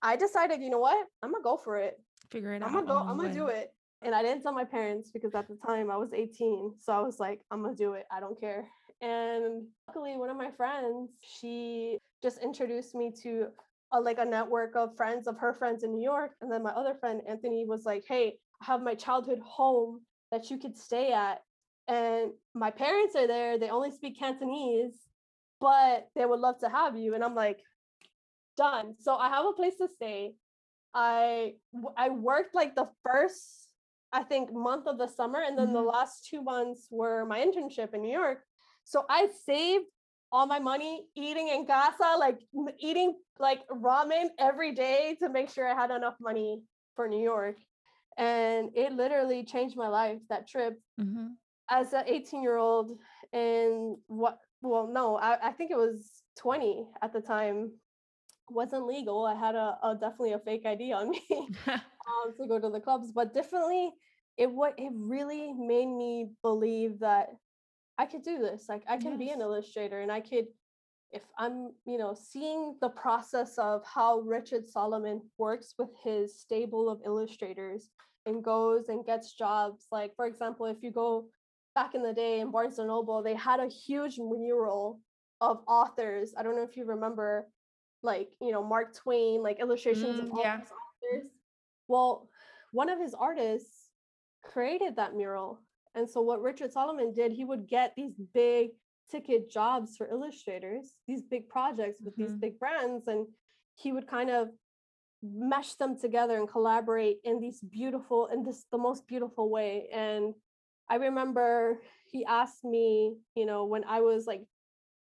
I decided, you know what? I'm gonna go for it. Figure it out. I'm gonna go. I'm gonna do it. And I didn't tell my parents because at the time I was eighteen, so I was like, I'm gonna do it. I don't care. And luckily, one of my friends, she just introduced me to a, like a network of friends of her friends in New York. And then my other friend Anthony was like, hey, I have my childhood home that you could stay at, and my parents are there. They only speak Cantonese, but they would love to have you. And I'm like, done. So I have a place to stay. I I worked like the first, I think, month of the summer, and then mm-hmm. the last two months were my internship in New York. So I saved all my money eating in casa, like eating like ramen every day to make sure I had enough money for New York. And it literally changed my life, that trip. Mm-hmm. As an eighteen-year-old, and what, well, no, I, I think it was twenty at the time, wasn't legal. I had a, a definitely a fake I D on me um, to go to the clubs, but definitely it what it really made me believe that I could do this. Like I can yes. be an illustrator, and I could, if I'm, you know, seeing the process of how Richard Solomon works with his stable of illustrators and goes and gets jobs. Like, for example, if you go back in the day in Barnes and Noble, they had a huge mural of authors. I don't know if you remember, like, you know, Mark Twain, like illustrations mm, of all yeah. these authors. Well, one of his artists created that mural. And so what Richard Solomon did, he would get these big ticket jobs for illustrators, these big projects with mm-hmm. these big brands. And he would kind of mesh them together and collaborate in these beautiful, in this, the most beautiful way. And I remember he asked me, you know, when I was like,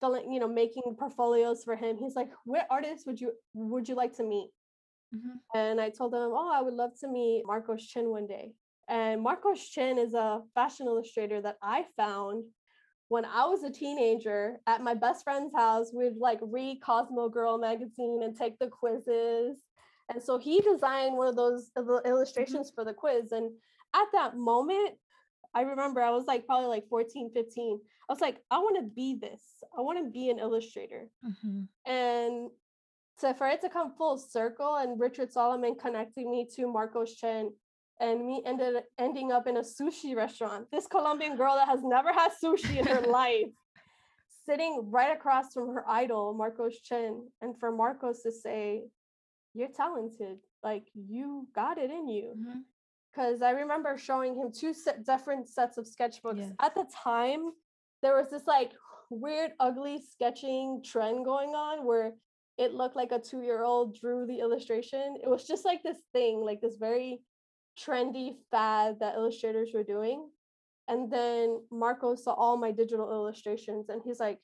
you know, making portfolios for him, he's like, what artists would you, would you like to meet? Mm-hmm. And I told him, oh, I would love to meet Marcos Chin one day. And Marcos Chin is a fashion illustrator that I found when I was a teenager at my best friend's house. We'd like read Cosmo Girl magazine and take the quizzes. And so he designed one of those illustrations mm-hmm. for the quiz. And at that moment, I remember I was like probably like fourteen, fifteen. I was like, I want to be this. I want to be an illustrator. Mm-hmm. And so for it to come full circle and Richard Solomon connecting me to Marcos Chin and me ended ending up in a sushi restaurant. This Colombian girl that has never had sushi in her life, sitting right across from her idol, Marcos Chin. And for Marcos to say, you're talented, like you got it in you. Mm-hmm. Because I remember showing him two set, different sets of sketchbooks. Yes. At the time, there was this like weird, ugly sketching trend going on where it looked like a two-year-old drew the illustration. It was just like this thing, like this very trendy fad that illustrators were doing. And then Marco saw all my digital illustrations and he's like,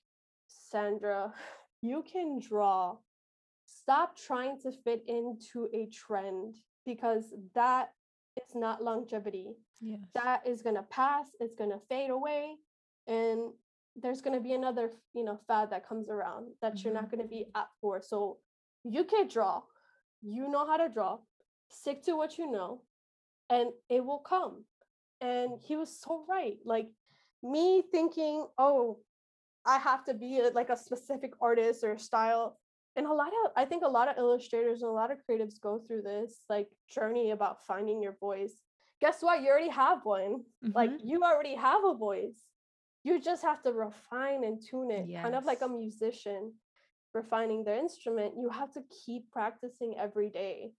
Sandra, you can draw. Stop trying to fit into a trend because that it's not longevity. Yes. That is going to pass. It's going to fade away. And there's going to be another, you know, fad that comes around that mm-hmm. you're not going to be up for. So you can draw, you know how to draw, stick to what you know, and it will come. And he was so right. Like me thinking, oh, I have to be a, like a specific artist or style. And a lot of, I think a lot of illustrators and a lot of creatives go through this like journey about finding your voice. Guess what? You already have one. Mm-hmm. Like you already have a voice. You just have to refine and tune it. Yes. Kind of like a musician refining their instrument. You have to keep practicing every day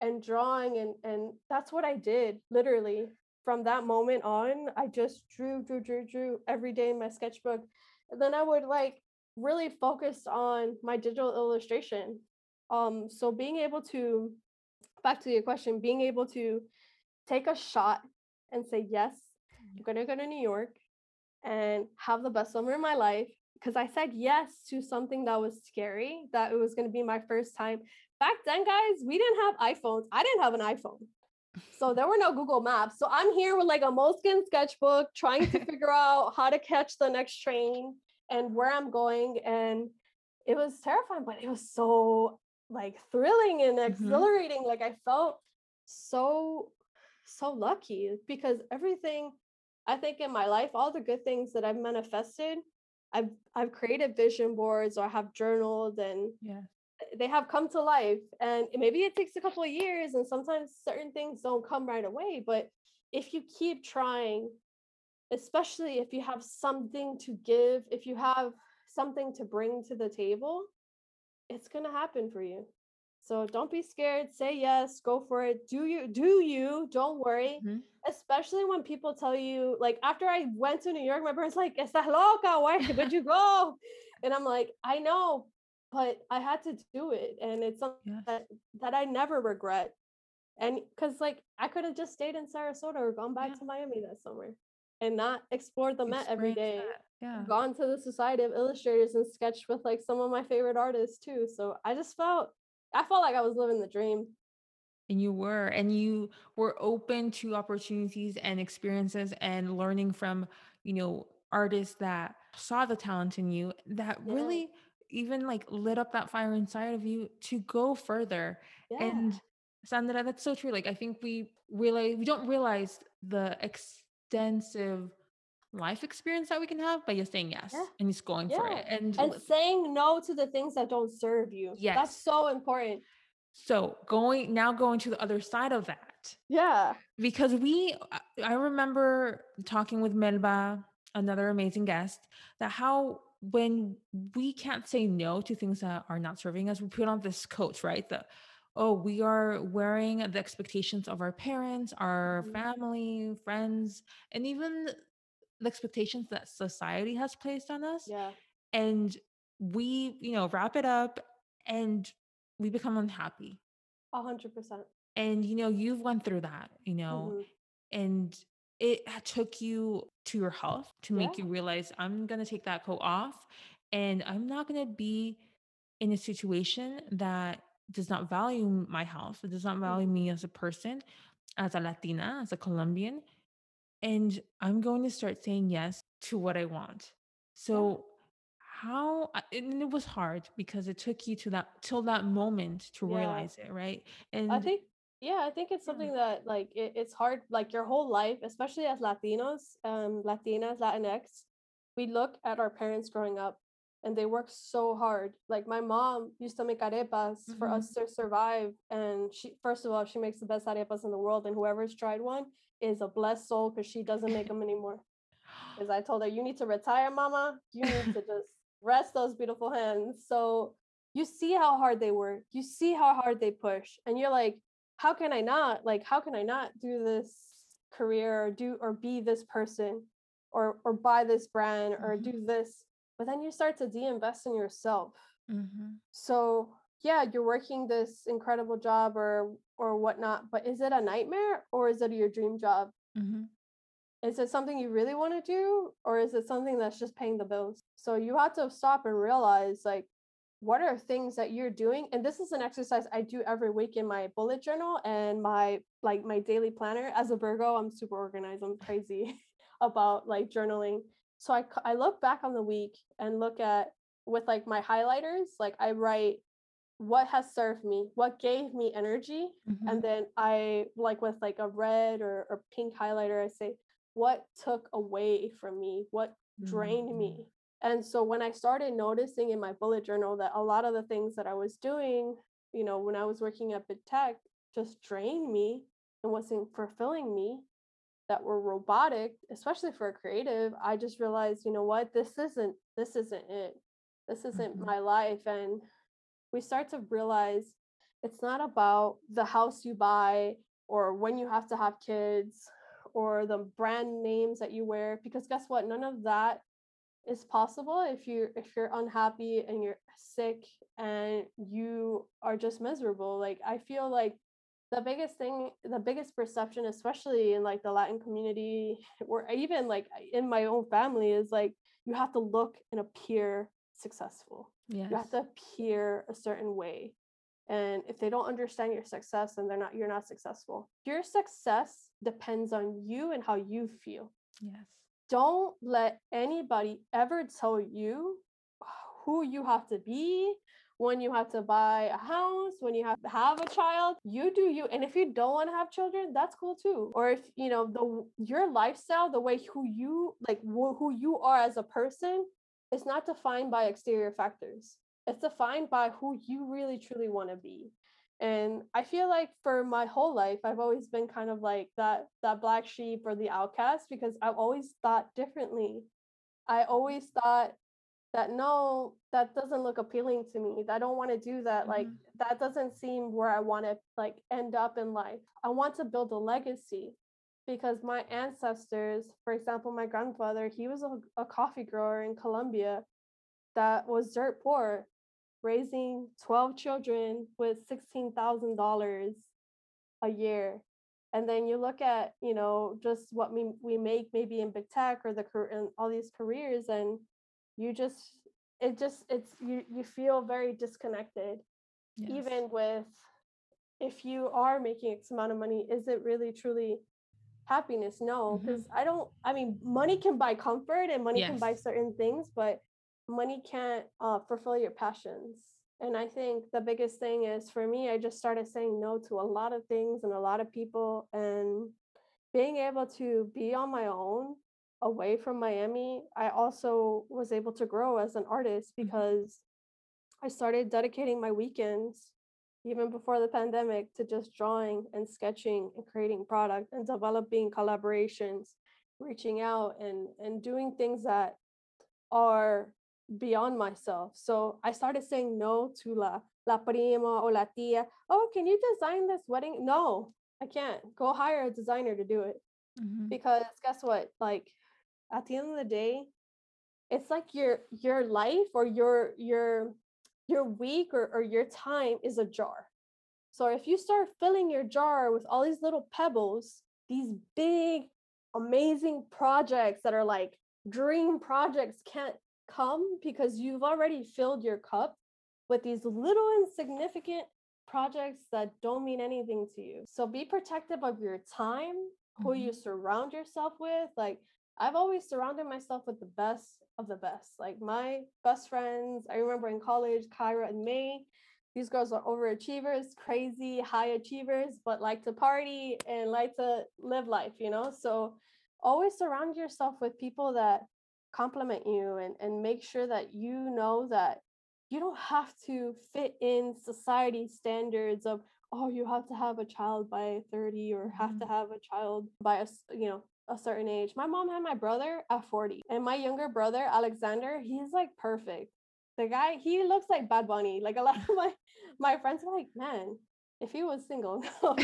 and drawing. And, and that's what I did. Literally from that moment on, I just drew, drew, drew, drew every day in my sketchbook. And then I would like, really focused on my digital illustration. Um, so being able to, back to your question, being able to take a shot and say, yes, I'm going to go to New York and have the best summer of my life. Because I said yes to something that was scary, that it was going to be my first time. Back then, guys, we didn't have iPhones. I didn't have an iPhone. So there were no Google Maps. So I'm here with like a moleskin sketchbook, trying to figure out how to catch the next train and where I'm going. And it was terrifying, but it was so like thrilling and exhilarating. Mm-hmm. Like I felt so, so lucky because everything, I think in my life, all the good things that I've manifested, I've, I've created vision boards or have journaled and yeah. they have come to life. And maybe it takes a couple of years and sometimes certain things don't come right away. But if you keep trying, especially if you have something to give, if you have something to bring to the table, it's going to happen for you. So don't be scared. Say yes, go for it. Do you, do you, don't worry. Mm-hmm. Especially when people tell you, like, after I went to New York, my parents like, estás loca, why would you go? And I'm like, I know, but I had to do it. And it's something yes. that, that I never regret. And because like, I could have just stayed in Sarasota or gone back yeah. to Miami that summer. And not explore the Met every day. Yeah. Gone to the Society of Illustrators and sketched with like some of my favorite artists too. So I just felt, I felt like I was living the dream. And you were, and you were open to opportunities and experiences and learning from, you know, artists that saw the talent in you that yeah. really even like lit up that fire inside of you to go further. Yeah. And Sandra, that's so true. Like, I think we realize, we don't realize the extensive life experience that we can have by just saying yes yeah. and just going yeah. for it. And, and saying no to the things that don't serve you. Yes. That's so important. So going now going to the other side of that. Yeah. Because we, I remember talking with Melba, another amazing guest, that how when we can't say no to things that are not serving us, we put on this coat, right? The, oh, we are wearing the expectations of our parents, our family, friends, and even the expectations that society has placed on us. Yeah. And we, you know, wrap it up and we become unhappy. A hundred percent. And, you know, you've went through that, you know, mm-hmm. and it took you to your health to yeah. make you realize I'm going to take that coat off and I'm not going to be in a situation that does not value my health. It does not value mm-hmm. me as a person, as a Latina, as a Colombian. And I'm going to start saying yes to what I want. So yeah. How, and it was hard because it took you to that, till that moment to yeah. realize it. Right. And I think, yeah, I think it's something yeah. that like, it, it's hard, like your whole life, especially as Latinos, um, Latinas, Latinx, we look at our parents growing up and they work so hard. Like my mom used to make arepas mm-hmm. for us to survive. And she, first of all, she makes the best arepas in the world. And whoever's tried one is a blessed soul because she doesn't make them anymore. Because I told her, you need to retire, mama. You need to just rest those beautiful hands. So you see how hard they work, you see how hard they push, and you're like, how can I not, like, how can I not do this career or do, or be this person or, or buy this brand or mm-hmm. do this, but then you start to de-invest in yourself. Mm-hmm. So yeah, you're working this incredible job or, or whatnot, but is it a nightmare or is it your dream job? Mm-hmm. Is it something you really want to do? Or is it something that's just paying the bills? So you have to stop and realize, like, what are things that you're doing? And this is an exercise I do every week in my bullet journal and my, like, my daily planner. As a Virgo, I'm super organized. I'm crazy about, like, journaling. So I, I look back on the week and look at, with, like, my highlighters, like, I write what has served me, what gave me energy. Mm-hmm. And then I, like, with, like, a red or, or pink highlighter, I say, what took away from me, what drained mm-hmm. me. And so when I started noticing in my bullet journal that a lot of the things that I was doing, you know, when I was working at big tech, just drained me and wasn't fulfilling me, that were robotic, especially for a creative, I just realized, you know what, this isn't, this isn't it. This isn't mm-hmm. my life. And we start to realize it's not about the house you buy or when you have to have kids or the brand names that you wear, because guess what? None of that is possible if you if you're unhappy and you're sick and you are just miserable. Like, I feel like the biggest thing, the biggest perception, especially in like the Latin community or even like in my own family, is like you have to look and appear successful. Yes. You have to appear a certain way. And if they don't understand your success, then they're not, you're not successful. Your success depends on you and how you feel. Yes. Don't let anybody ever tell you who you have to be, when you have to buy a house, when you have to have a child. You do you. And if you don't want to have children, that's cool too. Or if, you know, the your lifestyle, the way who you, like who you are as a person, is not defined by exterior factors. It's defined by who you really truly want to be. And I feel like for my whole life, I've always been kind of like that, that black sheep or the outcast, because I've always thought differently. I always thought that, no, that doesn't look appealing to me. I don't want to do that. Mm-hmm. Like, that doesn't seem where I want to like end up in life. I want to build a legacy, because my ancestors, for example, my grandfather, he was a, a coffee grower in Colombia that was dirt poor, raising twelve children with sixteen thousand dollars a year. And then you look at, you know, just what we, we make maybe in big tech or the and all these careers, and you just, it just, it's, you, you feel very disconnected. Yes. Even with if you are making X amount of money, is it really truly happiness? No, because mm-hmm. I don't, I mean, money can buy comfort and money yes. can buy certain things, but money can't uh, fulfill your passions. And I think the biggest thing is, for me, I just started saying no to a lot of things and a lot of people, and being able to be on my own away from Miami. I also was able to grow as an artist because mm-hmm. I started dedicating my weekends, even before the pandemic, to just drawing and sketching and creating product and developing collaborations, reaching out and, and doing things that are beyond myself. So I started saying no to la, la prima or la tia. Oh, can you design this wedding? No, I can't. Go hire a designer to do it. Mm-hmm. Because guess what? Like, at the end of the day, it's like your your life or your your your week or, or your time is a jar. So if you start filling your jar with all these little pebbles, these big, amazing projects that are like dream projects can't come because you've already filled your cup with these little insignificant projects that don't mean anything to you. So be protective of your time, who mm-hmm. you surround yourself with. Like, I've always surrounded myself with the best of the best. Like, my best friends, I remember in college, Kyra and May, these girls are overachievers, crazy high achievers, but like to party and like to live life, you know? So always surround yourself with people that compliment you and, and make sure that you know that you don't have to fit in society's standards of, oh, you have to have a child by thirty or have mm-hmm. to have a child by a, you know, a certain age. My mom had my brother at forty, and my younger brother, Alexander, he's like perfect. The guy, he looks like Bad Bunny. Like, a lot of my, my friends are like, man, if he was single, no,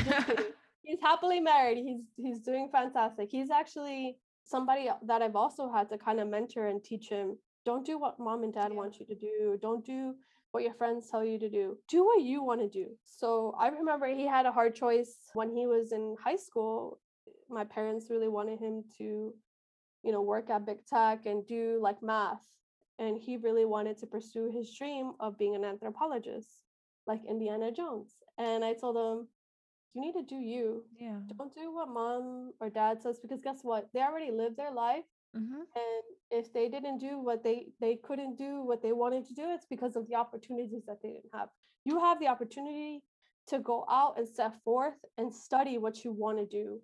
he's happily married. He's, he's doing fantastic. He's actually somebody that I've also had to kind of mentor and teach him, don't do what mom and dad yeah. want you to do. Don't do what your friends tell you to do. Do what you want to do. So I remember he had a hard choice when he was in high school. My parents really wanted him to, you know, work at big tech and do like math. And he really wanted to pursue his dream of being an anthropologist, like Indiana Jones. And I told him, you need to do you. Yeah. Don't do what mom or dad says, because guess what? They already lived their life. Mm-hmm. And if they didn't do what they, they couldn't do what they wanted to do, it's because of the opportunities that they didn't have. You have the opportunity to go out and set forth and study what you want to do.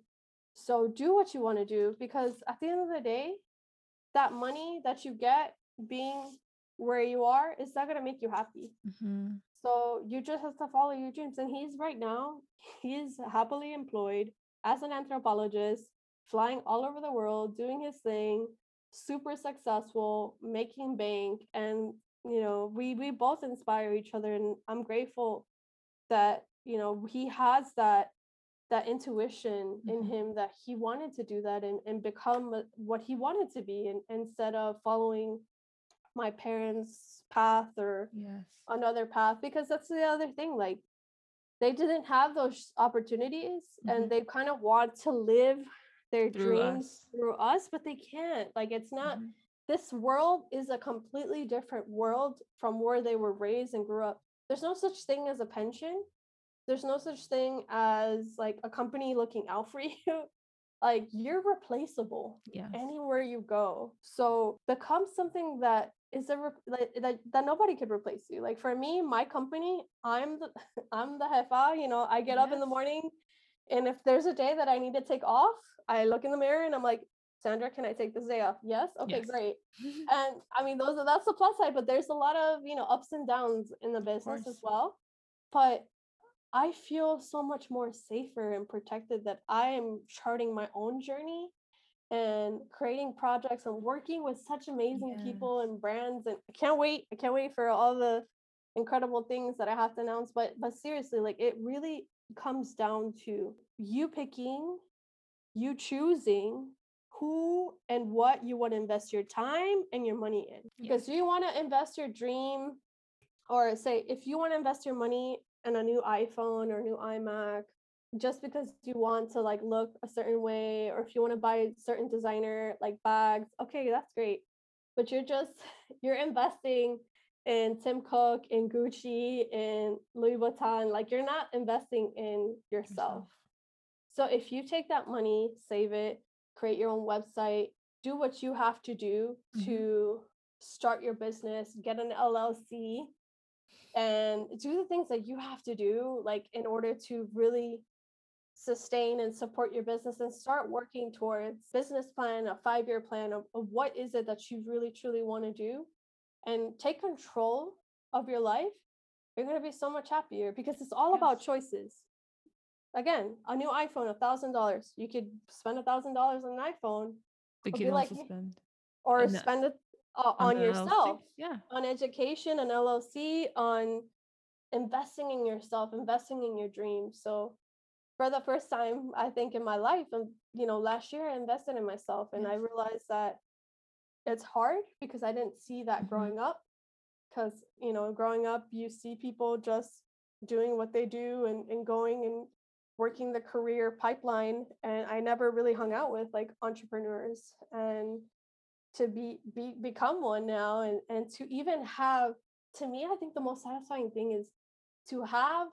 So do what you want to do, because at the end of the day, that money that you get being where you are, it's not going to make you happy. Mm-hmm. So you just have to follow your dreams. And he's right now, he's happily employed as an anthropologist, flying all over the world, doing his thing, super successful, making bank. And, you know, we, we both inspire each other. And I'm grateful that, you know, he has that, that intuition mm-hmm. in him that he wanted to do that and, and become what he wanted to be, and, instead of following my parents' path or yes. another path, because that's the other thing, like, they didn't have those opportunities mm-hmm. and they kind of want to live their through dreams us. through us, but they can't. Like, it's not mm-hmm. this world is a completely different world from where they were raised and grew up. There's no such thing as a pension. There's no such thing as like a company looking out for you. Like, you're replaceable yes. anywhere you go. So become something that is a re- like, that, that nobody could replace you. Like, for me, my company, I'm the I'm the jefa, you know, I get yes. up in the morning, and if there's a day that I need to take off, I look in the mirror and I'm like, Sandra, can I take this day off? Yes. Okay, yes. great. And I mean, those are, that's the plus side, but there's a lot of, you know, ups and downs in the business as well. But I feel so much more safer and protected that I am charting my own journey and creating projects and working with such amazing yes. people and brands. And I can't wait. I can't wait for all the incredible things that I have to announce. But but seriously, like, it really comes down to you picking, you choosing who and what you want to invest your time and your money in. Because yes. you want to invest your dream, or say, if you want to invest your money and a new iPhone or new iMac just because you want to like look a certain way, or if you want to buy certain designer like bags, okay, that's great, but you're just you're investing and Tim Cook and Gucci and Louis Vuitton. Like, you're not investing in yourself. So if you take that money, save it, create your own website, do what you have to do mm-hmm. to start your business, get an L L C, and do the things that you have to do, like, in order to really sustain and support your business, and start working towards business plan, a five-year plan of, of what is it that you really truly want to do, and take control of your life. You're going to be so much happier, because it's all yes. about choices. Again, a new iPhone, a thousand dollars. You could spend a thousand dollars on an iPhone, but you can also like, spend or enough. spend it uh, on, on yourself, yeah, on education, an L L C, on investing in yourself, investing in your dreams. So for the first time, I think, in my life, and you know, last year I invested in myself, and yes. I realized that it's hard because I didn't see that mm-hmm. growing up. Because you know, growing up, you see people just doing what they do and, and going and working the career pipeline, and I never really hung out with like entrepreneurs. And to be, be become one now, and and to even have, to me, I think the most satisfying thing is to have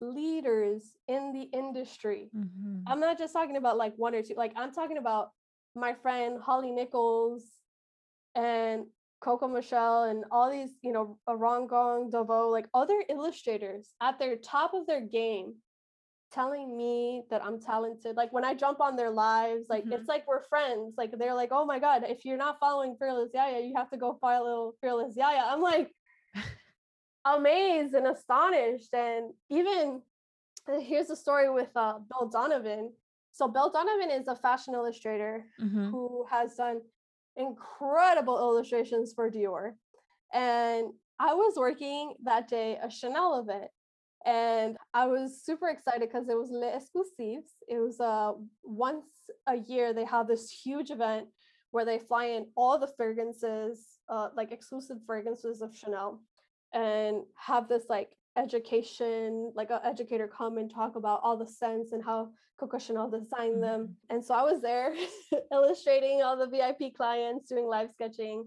leaders in the industry. Mm-hmm. I'm not just talking about like one or two, like I'm talking about my friend Holly Nichols and Coco Michelle and all these, you know, Ron Gong, Davot, like other illustrators at their top of their game, telling me that I'm talented. Like when I jump on their lives, like mm-hmm. it's like we're friends. Like they're like, oh my God, if you're not following Fearless Yaya, you have to go follow Fearless Yaya. I'm like amazed and astonished. And even here's a story with uh, Bill Donovan. So Bill Donovan is a fashion illustrator mm-hmm. who has done incredible illustrations for Dior. And I was working that day a Chanel event. And I was super excited because it was Les Exclusives. It was uh, once a year, they have this huge event where they fly in all the fragrances, uh, like exclusive fragrances of Chanel, and have this like education, like an educator come and talk about all the scents and how Coco Chanel designed mm-hmm. them. And so I was there illustrating all the V I P clients, doing live sketching,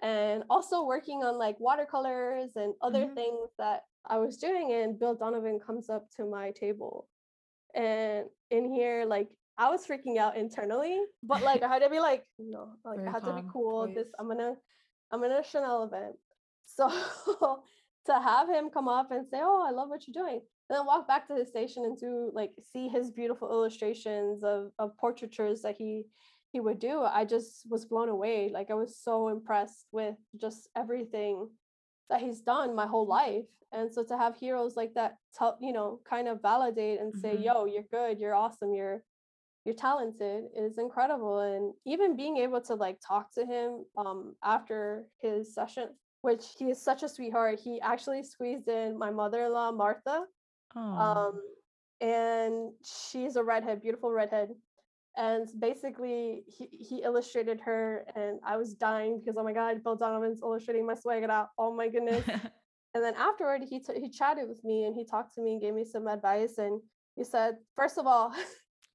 and also working on like watercolors and other mm-hmm. things that I was doing. And Bill Donovan comes up to my table, and in here, like I was freaking out internally, but like I had to be like, no, like Very I had calm, to be cool. Please. This I'm gonna, I'm gonna Chanel event. So to have him come up and say, oh, I love what you're doing, and then walk back to the station and do like see his beautiful illustrations of of portraitures that he he would do. I just was blown away. Like I was so impressed with just everything that he's done my whole life. And so to have heroes like that, tell, you know, kind of validate and say, mm-hmm. yo, you're good, you're awesome, you're, you're talented, is incredible. And even being able to like talk to him um, after his session, which he is such a sweetheart. He actually squeezed in my mother-in-law, Martha. Um, and she's a redhead, beautiful redhead. And basically he, he illustrated her, and I was dying because, oh my God, Bill Donovan's illustrating my swag out. Oh my goodness. And then afterward, he, t- he chatted with me, and he talked to me and gave me some advice. And he said, first of all,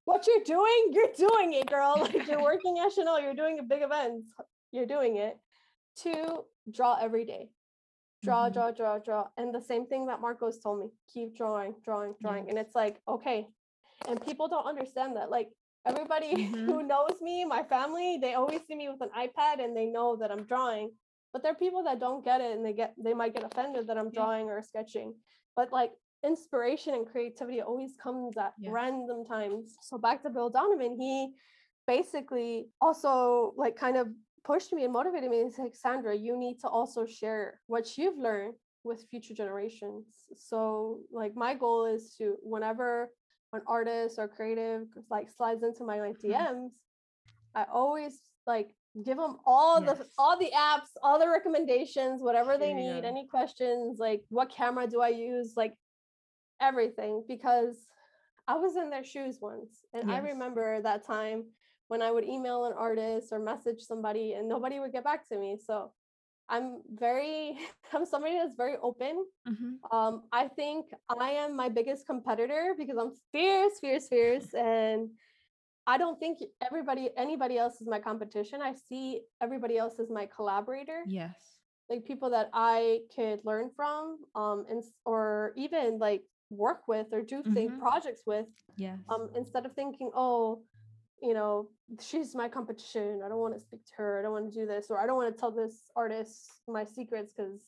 what you're doing, you're doing it, girl. Like you're working at Chanel, you're doing a big event, you're doing it. Two, draw every day. Draw, mm-hmm. draw, draw, draw. And the same thing that Marcos told me, keep drawing, drawing, drawing. Yes. And it's like, okay. And people don't understand that. Like, everybody mm-hmm. who knows me, my family, they always see me with an iPad and they know that I'm drawing, but there are people that don't get it, and they get, they might get offended that I'm drawing yeah. or sketching, but like inspiration and creativity always comes at yes. random times. So back to Bill Donovan, he basically also like kind of pushed me and motivated me. He's like, Sandra, you need to also share what you've learned with future generations. So like my goal is to, whenever an artist or creative like slides into my like D Ms, I always like give them all yes. the all the apps, all the recommendations, whatever they yeah. need, any questions, like what camera do I use, like everything, because I was in their shoes once. And yes. I remember that time when I would email an artist or message somebody and nobody would get back to me. So I'm very, I'm somebody that's very open. Mm-hmm. Um, I think I am my biggest competitor because I'm fierce, fierce, fierce. And I don't think everybody, anybody else is my competition. I see everybody else as my collaborator. Yes. like people that I could learn from, um, and or even like work with or do things, mm-hmm. projects with. Yes. Um, instead of thinking, oh, you know, she's my competition. I don't want to speak to her. I don't want to do this, or I don't want to tell this artist my secrets because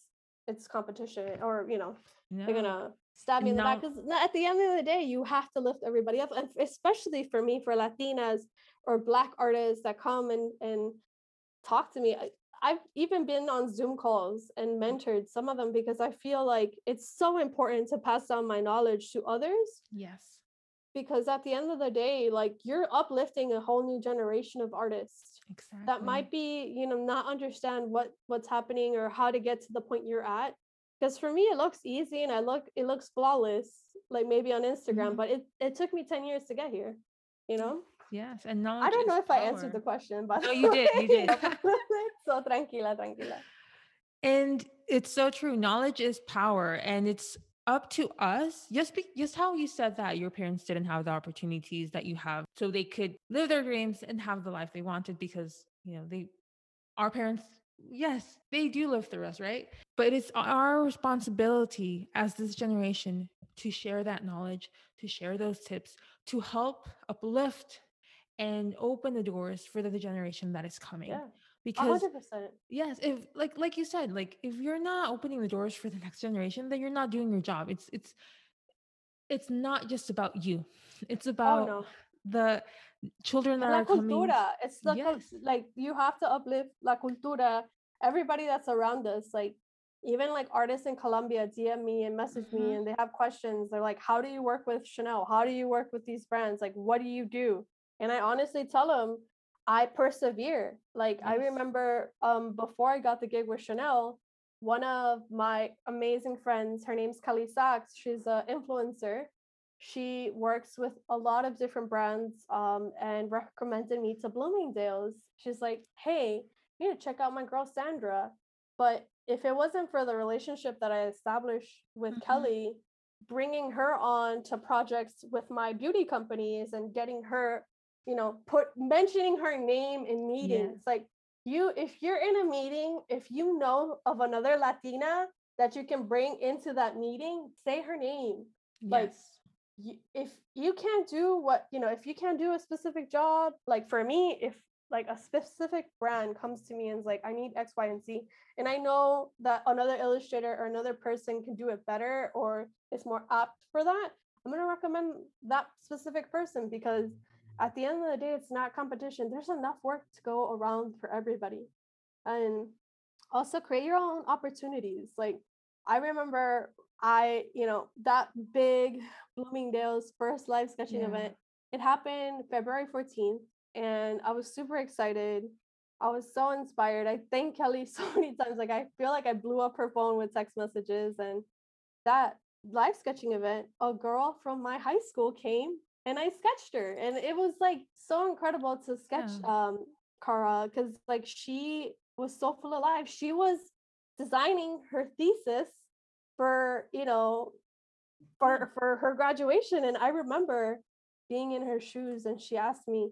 it's competition, or, you know, no. they're going to stab me in the no. back. Because at the end of the day, you have to lift everybody up. And especially for me, for Latinas or Black artists that come and, and talk to me. I, I've even been on Zoom calls and mentored some of them because I feel like it's so important to pass down my knowledge to others. Yes. Because at the end of the day, like, you're uplifting a whole new generation of artists. Exactly. That might be, you know, not understand what, what's happening or how to get to the point you're at. Because for me, it looks easy and I look, it looks flawless, like maybe on Instagram, mm-hmm. but it, it took me ten years to get here, you know? Yes. And knowledge. I don't know if power. I answered the question, but no, you did, you did. So tranquila, tranquila. And it's so true. Knowledge is power, and it's up to us. Just be, just how you said that your parents didn't have the opportunities that you have, so they could live their dreams and have the life they wanted, because, you know, they, our parents, yes, they do live through us, right? But it's our responsibility as this generation to share that knowledge, to share those tips, to help uplift and open the doors for the generation that is coming. Yeah. Because one hundred percent. Yes, if like like you said, like if you're not opening the doors for the next generation, then you're not doing your job. It's it's it's not just about you. It's about oh, no. the children that la are coming. Cultura. It's the yes. cult- like you have to uplift la cultura, everybody that's around us. Like even like artists in Colombia D M me and message mm-hmm. me, and they have questions. They're like, "How do you work with Chanel? How do you work with these brands? Like, what do you do?" And I honestly tell them, I persevere. Like yes. I remember um, before I got the gig with Chanel, one of my amazing friends, her name's Kelly Sachs. She's an influencer. She works with a lot of different brands um, and recommended me to Bloomingdale's. She's like, "Hey, you need to check out my girl Sandra." But if it wasn't for the relationship that I established with mm-hmm. Kelly, bringing her on to projects with my beauty companies and getting her, you know, put mentioning her name in meetings. Yeah. Like you, if you're in a meeting, if you know of another Latina that you can bring into that meeting, say her name. Yes. Like you, if you can't do what, you know, if you can't do a specific job, like for me, if like a specific brand comes to me and is like, I need X, Y, and Z, and I know that another illustrator or another person can do it better or is more apt for that, I'm going to recommend that specific person, because at the end of the day, it's not competition. There's enough work to go around for everybody. And also create your own opportunities. Like I remember I, you know, that big Bloomingdale's first live sketching yeah. event, it happened February fourteenth. And I was super excited. I was so inspired. I thanked Kelly so many times. Like I feel like I blew up her phone with text messages. And that live sketching event, a girl from my high school came. And I sketched her, and it was like so incredible to sketch yeah. um Cara, because like she was so full of life. She was designing her thesis for, you know, for for her graduation. And I remember being in her shoes, and she asked me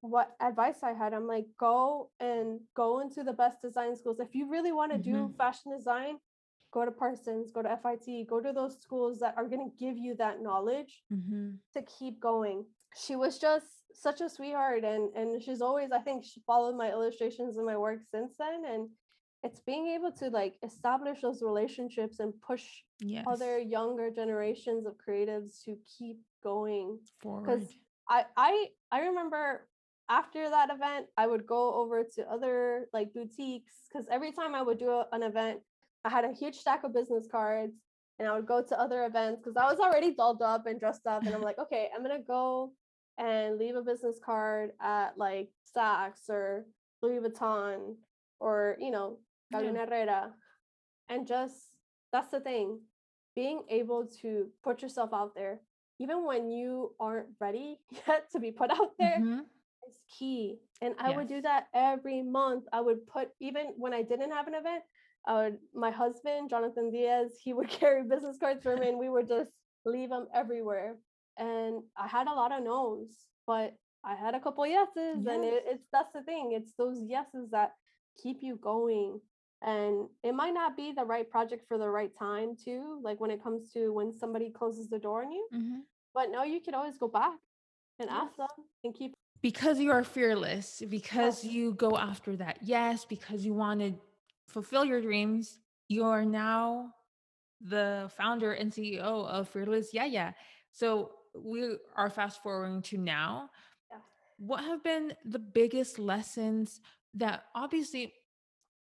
what advice I had. I'm like, go and go into the best design schools. If you really want to mm-hmm. do fashion design, go to Parsons, go to F I T, go to those schools that are going to give you that knowledge mm-hmm. to keep going. She was just such a sweetheart. And, and she's always, I think she followed my illustrations and my work since then. And it's being able to like establish those relationships and push yes. other younger generations of creatives to keep going. Because I, I, I remember after that event, I would go over to other like boutiques, because every time I would do a, an event, I had a huge stack of business cards, and I would go to other events because I was already dolled up and dressed up. And I'm like, okay, I'm going to go and leave a business card at like Saks or Louis Vuitton or, you know, Carolina Herrera. And just, that's the thing, being able to put yourself out there, even when you aren't ready yet to be put out there. Mm-hmm. is key. And I yes. would do that every month. I would put, even when I didn't have an event, Uh, my husband, Jonathan Diaz, he would carry business cards for me, and we would just leave them everywhere. And I had a lot of no's, but I had a couple yeses. Yes. And it, it's that's the thing. It's those yeses that keep you going. And it might not be the right project for the right time too, like when it comes to when somebody closes the door on you. Mm-hmm. But no, you could always go back and yes. ask them and keep. Because you are fearless, because yes. you go after that. Yes, because you want to fulfill your dreams. You are now the founder and C E O of Fearless. Yeah, yeah. So we are fast forwarding to now. Yeah. What have been the biggest lessons that obviously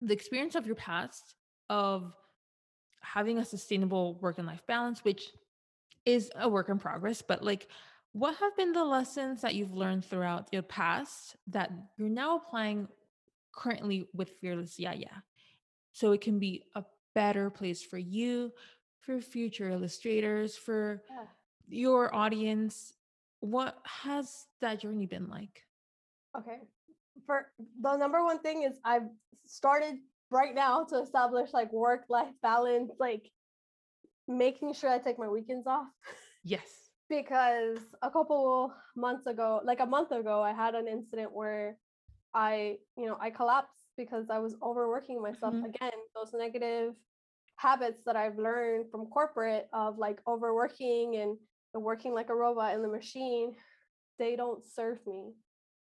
the experience of your past of having a sustainable work and life balance, which is a work in progress, but like, what have been the lessons that you've learned throughout your past that you're now applying currently with Fearless Yeah Yeah? So it can be a better place for you, for future illustrators, for yeah. your audience. What has that journey been like? Okay. For the number one thing is I've started right now to establish like work-life balance, like making sure I take my weekends off. Yes. Because a couple months ago, like a month ago, I had an incident where I, you know, I collapsed because I was overworking myself. Mm-hmm. Again, those negative habits that I've learned from corporate of like overworking and working like a robot in the machine, they don't serve me.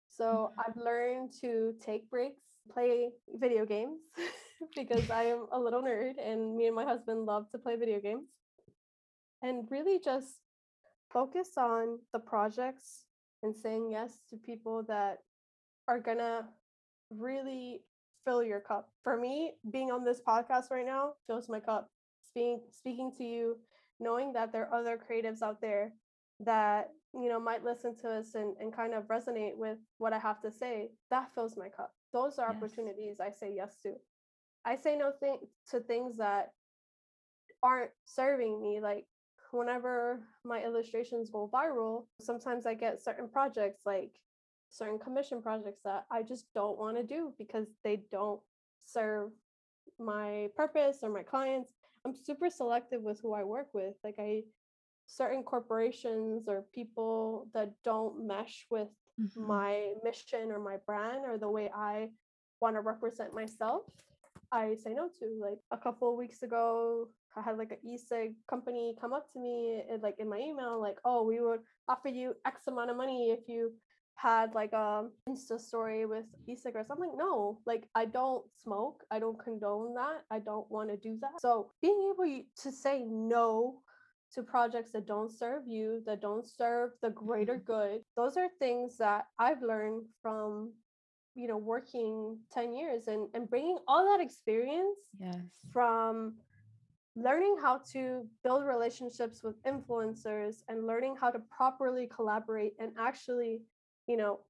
So I've learned to take breaks, play video games, because I am a little nerd and me and my husband love to play video games, and really just focus on the projects and saying yes to people that are gonna really fill your cup. For me, being on this podcast right now fills my cup. Speaking, speaking to you, knowing that there are other creatives out there that, you know, might listen to us and, and kind of resonate with what I have to say, that fills my cup. Those are yes. opportunities I say yes to. I say no thing to things that aren't serving me. Like whenever my illustrations go viral, sometimes I get certain projects, like certain commission projects that I just don't want to do because they don't serve my purpose or my clients. I'm super selective with who I work with. Like I certain corporations or people that don't mesh with mm-hmm. my mission or my brand or the way I want to represent myself, I say no to. Like a couple of weeks ago, I had like an e-cig company come up to me and, like in my email, like, oh, we would offer you X amount of money if you had like a Insta story with e-cigarettes. I'm like, no, like I don't smoke. I don't condone that. I don't want to do that. So being able to say no to projects that don't serve you, that don't serve the greater good. Those are things that I've learned from, you know, working ten years and, and bringing all that experience yes. from learning how to build relationships with influencers and learning how to properly collaborate and actually, you know,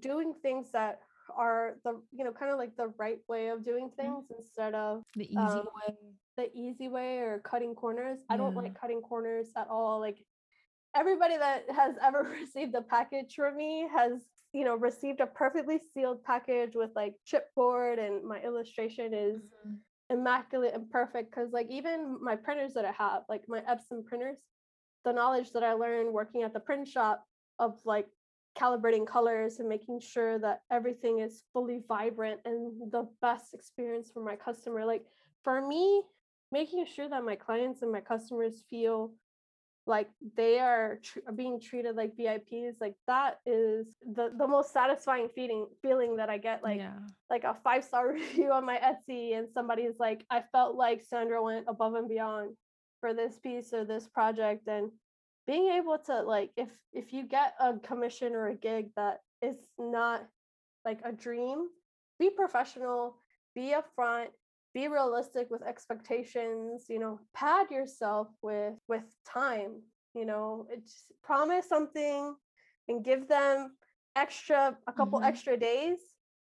doing things that are the, you know, kind of like the right way of doing things mm-hmm. instead of the easy um, way. The easy way or cutting corners. Yeah. I don't like cutting corners at all. Like everybody that has ever received a package from me has, you know, received a perfectly sealed package with like chipboard, and my illustration is mm-hmm. immaculate and perfect. Cause like even my printers that I have, like my Epson printers, the knowledge that I learned working at the print shop of like calibrating colors and making sure that everything is fully vibrant and the best experience for my customer. Like for me, making sure that my clients and my customers feel like they are tr- being treated like V I Ps, like that is the, the most satisfying feeling feeling that I get. Like yeah. like a five-star review on my Etsy and somebody's like, I felt like Sandra went above and beyond for this piece or this project. And being able to like, if if you get a commission or a gig that is not like a dream, be professional, be upfront, be realistic with expectations, you know, pad yourself with, with time, you know, just promise something and give them extra, a couple mm-hmm. extra days.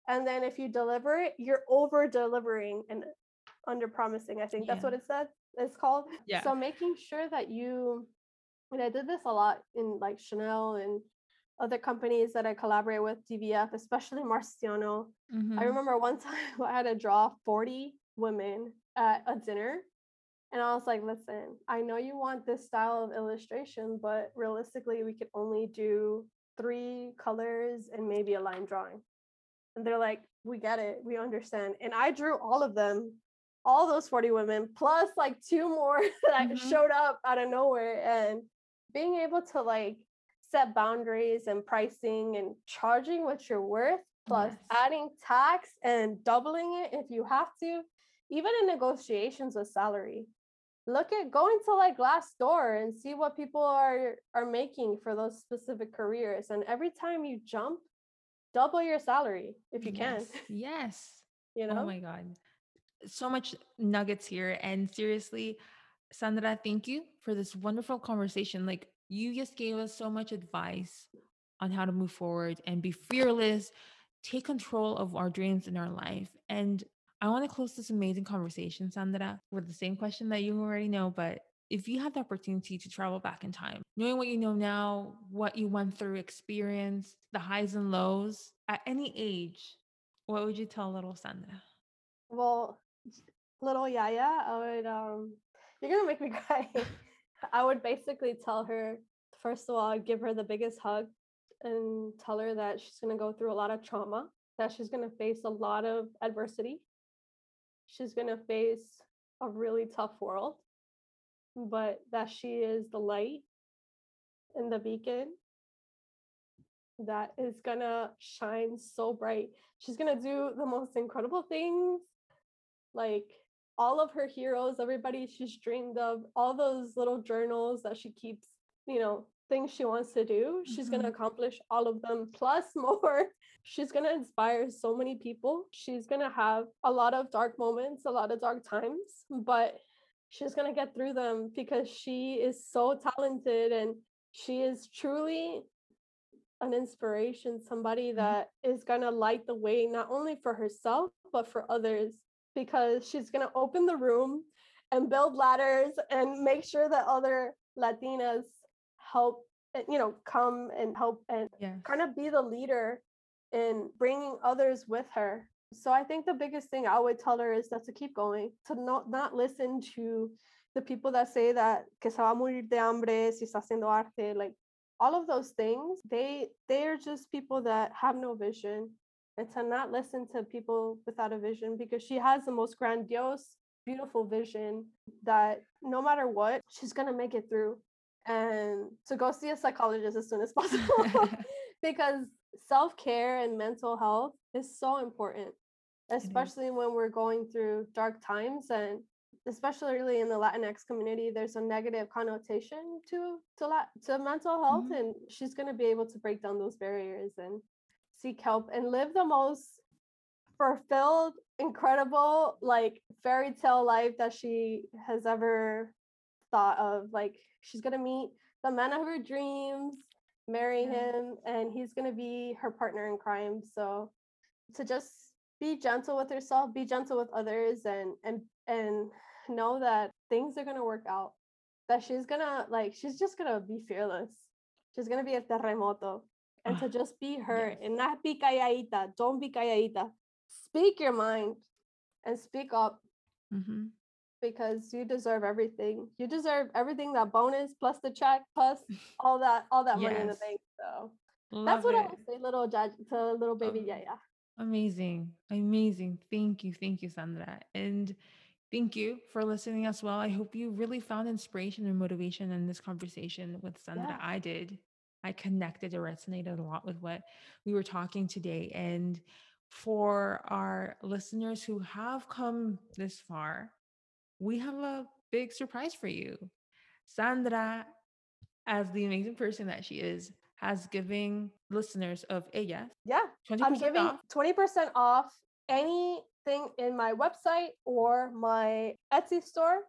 And then if you deliver it, you're over delivering and under promising. I think yeah. that's what it said. It's called. Yeah. So making sure that you, and I did this a lot in like Chanel and other companies that I collaborate with, D V F, especially Marciano. Mm-hmm. I remember one time I had to draw forty women at a dinner, and I was like, listen, I know you want this style of illustration, but realistically we could only do three colors and maybe a line drawing. And they're like, we get it. We understand. And I drew all of them, all those forty women, plus like two more that mm-hmm. showed up out of nowhere. And being able to like set boundaries and pricing and charging what you're worth, plus yes. adding tax and doubling it if you have to, even in negotiations with salary. Look at going to like Glassdoor and see what people are are making for those specific careers. And every time you jump, double your salary if you yes. can. Yes. You know? Oh my God. So much nuggets here. And seriously, Sandra, thank you for this wonderful conversation. Like, you just gave us so much advice on how to move forward and be fearless, take control of our dreams in our life. And I want to close this amazing conversation, Sandra, with the same question that you already know, but if you had the opportunity to travel back in time, knowing what you know now, what you went through, experienced, the highs and lows, at any age, what would you tell little Sandra? Well, little Yaya, I would, um, you're going to make me cry. I would basically tell her, first of all, give her the biggest hug and tell her that she's going to go through a lot of trauma, that she's going to face a lot of adversity. She's going to face a really tough world, but that she is the light and the beacon that is going to shine so bright. She's going to do the most incredible things, like all of her heroes, everybody she's dreamed of, all those little journals that she keeps, you know, things she wants to do. She's mm-hmm. going to accomplish all of them plus more. She's going to inspire so many people. She's going to have a lot of dark moments, a lot of dark times, but she's going to get through them because she is so talented and she is truly an inspiration, somebody that is going to light the way, not only for herself, but for others, because she's going to open the room and build ladders and make sure that other Latinas help, you know, come and help and yes. kind of be the leader in bringing others with her. So I think the biggest thing I would tell her is that to keep going, to not, not listen to the people that say that que se va a morir de hambre si está haciendo arte, like all of those things. They they are just people that have no vision, and to not listen to people without a vision, because she has the most grandiose, beautiful vision that no matter what, she's going to make it through. And to go see a psychologist as soon as possible, because self-care and mental health is so important, especially when we're going through dark times. And especially really in the Latinx community, there's a negative connotation to to, to mental health. Mm-hmm. And she's going to be able to break down those barriers and seek help and live the most fulfilled, incredible, like fairy tale life that she has ever thought of. Like, she's going to meet the man of her dreams, marry him, and he's going to be her partner in crime. So to just be gentle with herself, be gentle with others, and and and know that things are going to work out, that she's going to, like, she's just going to be fearless. She's going to be a terremoto. And to just be her yes. and not be calladita. Don't be calladita. Speak your mind and speak up. Mm-hmm. Because you deserve everything. You deserve everything, that bonus, plus the check, plus all that, all that yes. money in the bank. So Love that's what it. I would say, little judge to little baby Yaya. Oh, amazing. Amazing. Thank you. Thank you, Sandra. And thank you for listening as well. I hope you really found inspiration and motivation in this conversation with Sandra. Yeah. I did. I connected and resonated a lot with what we were talking today. And for our listeners who have come this far, we have a big surprise for you. Sandra, as the amazing person that she is, has given listeners of Ellas. Yeah, twenty percent I'm giving off. twenty percent off anything in my website or my Etsy store.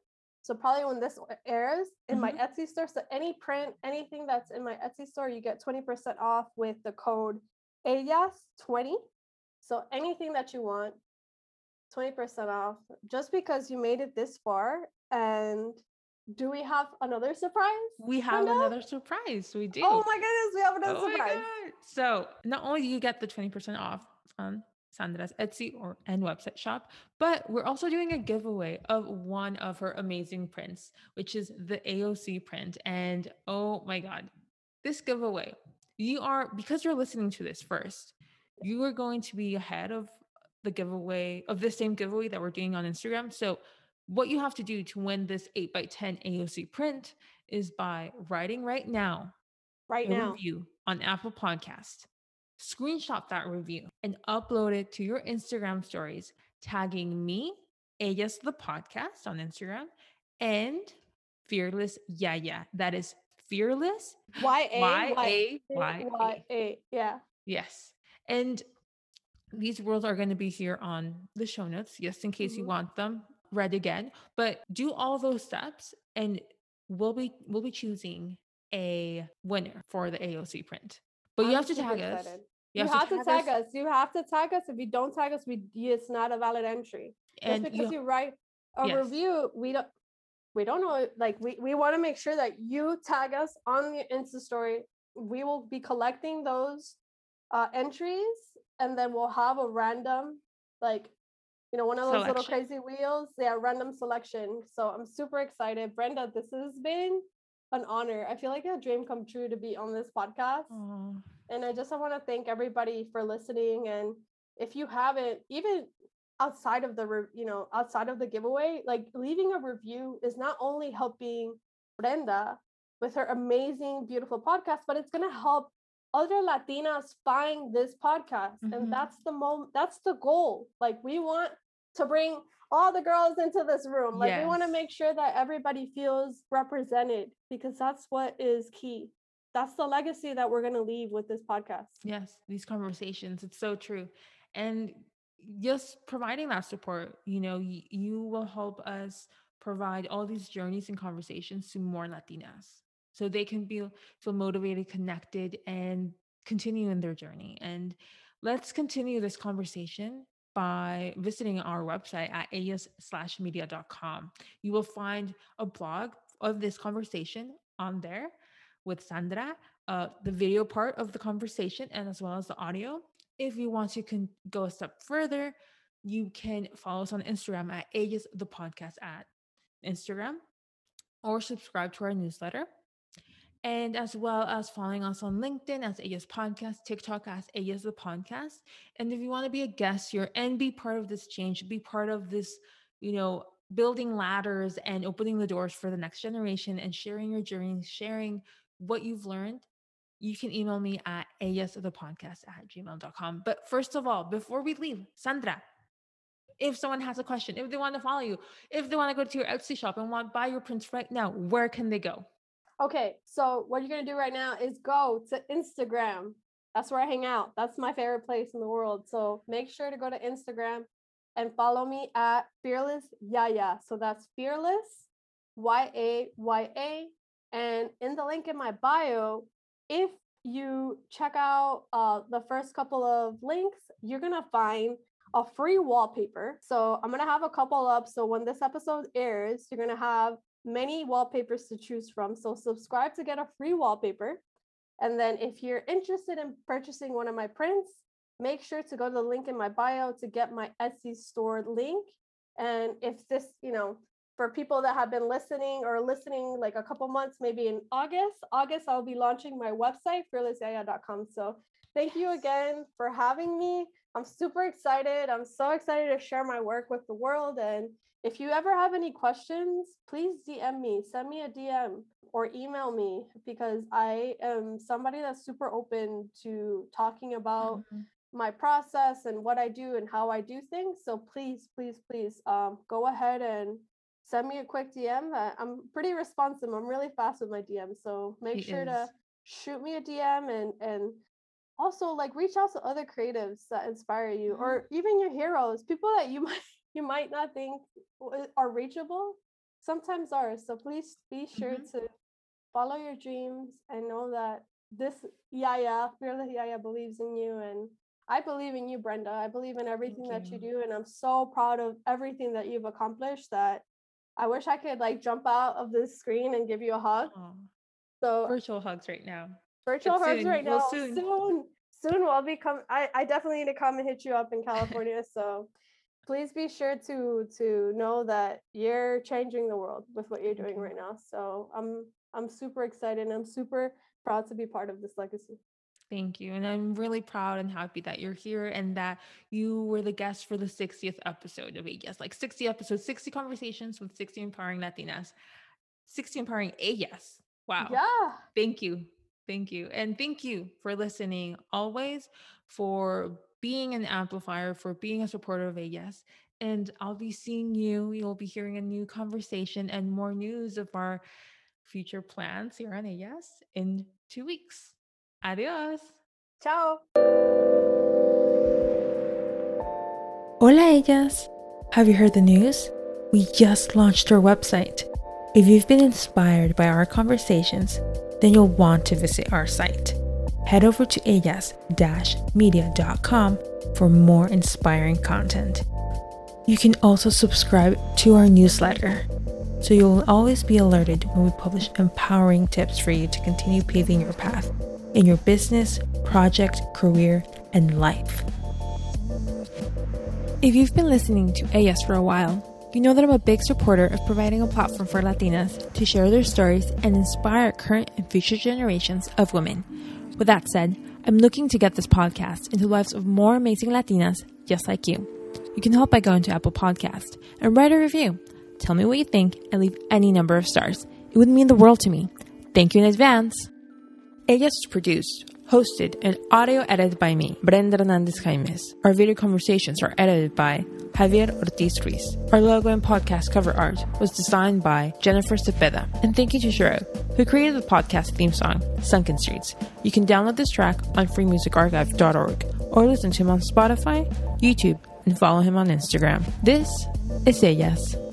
So probably when this airs, in mm-hmm. my Etsy store, so any print, anything that's in my Etsy store, you get twenty percent off with the code Ellas twenty. So anything that you want, twenty percent off, just because you made it this far. And do we have another surprise? We have Linda? another surprise. We do. Oh my goodness, we have another oh surprise. So not only do you get the twenty percent off on Sandra's Etsy or and website shop, but we're also doing a giveaway of one of her amazing prints, which is the A O C print. And oh my God, this giveaway, you are, because you're listening to this first, you are going to be ahead of the giveaway of this same giveaway that we're doing on Instagram. So what you have to do to win this eight by ten A O C print is by writing right now, right now, a review on Apple Podcasts, screenshot that review and upload it to your Instagram stories, tagging me, Ellas the Podcast on Instagram, and Fearless Yeah Yeah. That is Fearless Y A Y A. Yeah. Yes. And these rules are going to be here on the show notes, just in case mm-hmm. you want them read again. But do all those steps, and we'll be we'll be choosing a winner for the A O C print. But I'm you have to tag excited. us. You, you have, have to tag, to tag us. us. You have to tag us. If you don't tag us, we it's not a valid entry. And just because you, you write a yes. review, we don't we don't know. Like we we want to make sure that you tag us on the Insta story. We will be collecting those uh, entries. And then we'll have a random, like, you know, one of those selection. little crazy wheels. Yeah, random selection. So I'm super excited. Brenda, this has been an honor. I feel like a dream come true to be on this podcast. Aww. And I just I want to thank everybody for listening. And if you haven't, even outside of the, you know, outside of the giveaway, like leaving a review is not only helping Brenda with her amazing, beautiful podcast, but it's going to help other Latinas find this podcast. Mm-hmm. And that's the moment, that's the goal. Like we want to bring all the girls into this room. Like yes. we want to make sure that everybody feels represented, because that's what is key. That's the legacy that we're going to leave with this podcast. Yes. These conversations, it's so true. And just providing that support, you know, y- you will help us provide all these journeys and conversations to more Latinas, so they can be feel motivated, connected, and continue in their journey. And let's continue this conversation by visiting our website at ellas slash media dot com. You will find a blog of this conversation on there with Sandra, uh, the video part of the conversation, and as well as the audio. If you want to can go a step further, you can follow us on Instagram at Ellas the Podcast at Instagram, or subscribe to our newsletter. And as well as following us on LinkedIn as Ellas Podcast, TikTok as Ellas the Podcast. And if you want to be a guest here and be part of this change, be part of this, you know, building ladders and opening the doors for the next generation and sharing your journey, sharing what you've learned, you can email me at ellasthepodcast at gmail dot com. But first of all, before we leave, Sandra, if someone has a question, if they want to follow you, if they want to go to your Etsy shop and want to buy your prints right now, where can they go? Okay, so what you're going to do right now is go to Instagram. That's where I hang out. That's my favorite place in the world. So make sure to go to Instagram and follow me at Fearless Yaya. So that's Fearless Y A Y A. And in the link in my bio, if you check out uh, the first couple of links, you're going to find a free wallpaper. So I'm going to have a couple up. So when this episode airs, you're going to have many wallpapers to choose from. So subscribe to get a free wallpaper. And then if you're interested in purchasing one of my prints, make sure to go to the link in my bio to get my Etsy store link. And if this, you know, for people that have been listening or listening like a couple months, maybe in August, August, I'll be launching my website, fearless yaya dot com. So thank you again for having me. I'm super excited. I'm so excited to share my work with the world. And if you ever have any questions, please D M me, send me a D M or email me, because I am somebody that's super open to talking about mm-hmm. my process and what I do and how I do things. So please, please, please um, go ahead and send me a quick D M. I'm pretty responsive. I'm really fast with my D M. So make he sure is. to shoot me a D M and, and also like reach out to other creatives that inspire you mm-hmm. or even your heroes, people that you might you might not think are reachable, sometimes are. So please be sure mm-hmm. to follow your dreams and know that this Yaya, Fearless Yaya believes in you. And I believe in you, Brenda. I believe in everything Thank that you. you do. And I'm so proud of everything that you've accomplished that I wish I could like jump out of this screen and give you a hug. Aww. So virtual hugs right now. Virtual but hugs soon. right now. Well, soon. soon, soon we'll be coming. I, I definitely need to come and hit you up in California. So please be sure to to know that you're changing the world with what you're doing right now. So I'm I'm super excited and I'm super proud to be part of this legacy. Thank you. And I'm really proud and happy that you're here and that you were the guest for the sixtieth episode of Ellas. Like sixty episodes, sixty conversations with sixty empowering Latinas, sixty empowering Ellas. Wow. Yeah. Thank you. Thank you. And thank you for listening always, for being an amplifier, for being a supporter of Ellas. And I'll be seeing you. You'll be hearing a new conversation and more news of our future plans here on Ellas in two weeks. Adiós. Chao. Hola, Ellas. Have you heard the news? We just launched our website. If you've been inspired by our conversations, then you'll want to visit our site. Head over to ellas dash media dot com for more inspiring content. You can also subscribe to our newsletter, so you'll always be alerted when we publish empowering tips for you to continue paving your path in your business, project, career, and life. If you've been listening to Ellas for a while, you know that I'm a big supporter of providing a platform for Latinas to share their stories and inspire current and future generations of women. With that said, I'm looking to get this podcast into the lives of more amazing Latinas just like you. You can help by going to Apple Podcasts and write a review. Tell me what you think and leave any number of stars. It would mean the world to me. Thank you in advance. Ellas is produced, hosted, and audio edited by me, Brenda Hernandez Jaimez. Our video conversations are edited by Javier Ortiz Ruiz. Our logo and podcast cover art was designed by Jennifer Cepeda. And thank you to Shiro, who created the podcast theme song, Sunken Streets. You can download this track on free music archive dot org or listen to him on Spotify, YouTube, and follow him on Instagram. This is Ellas.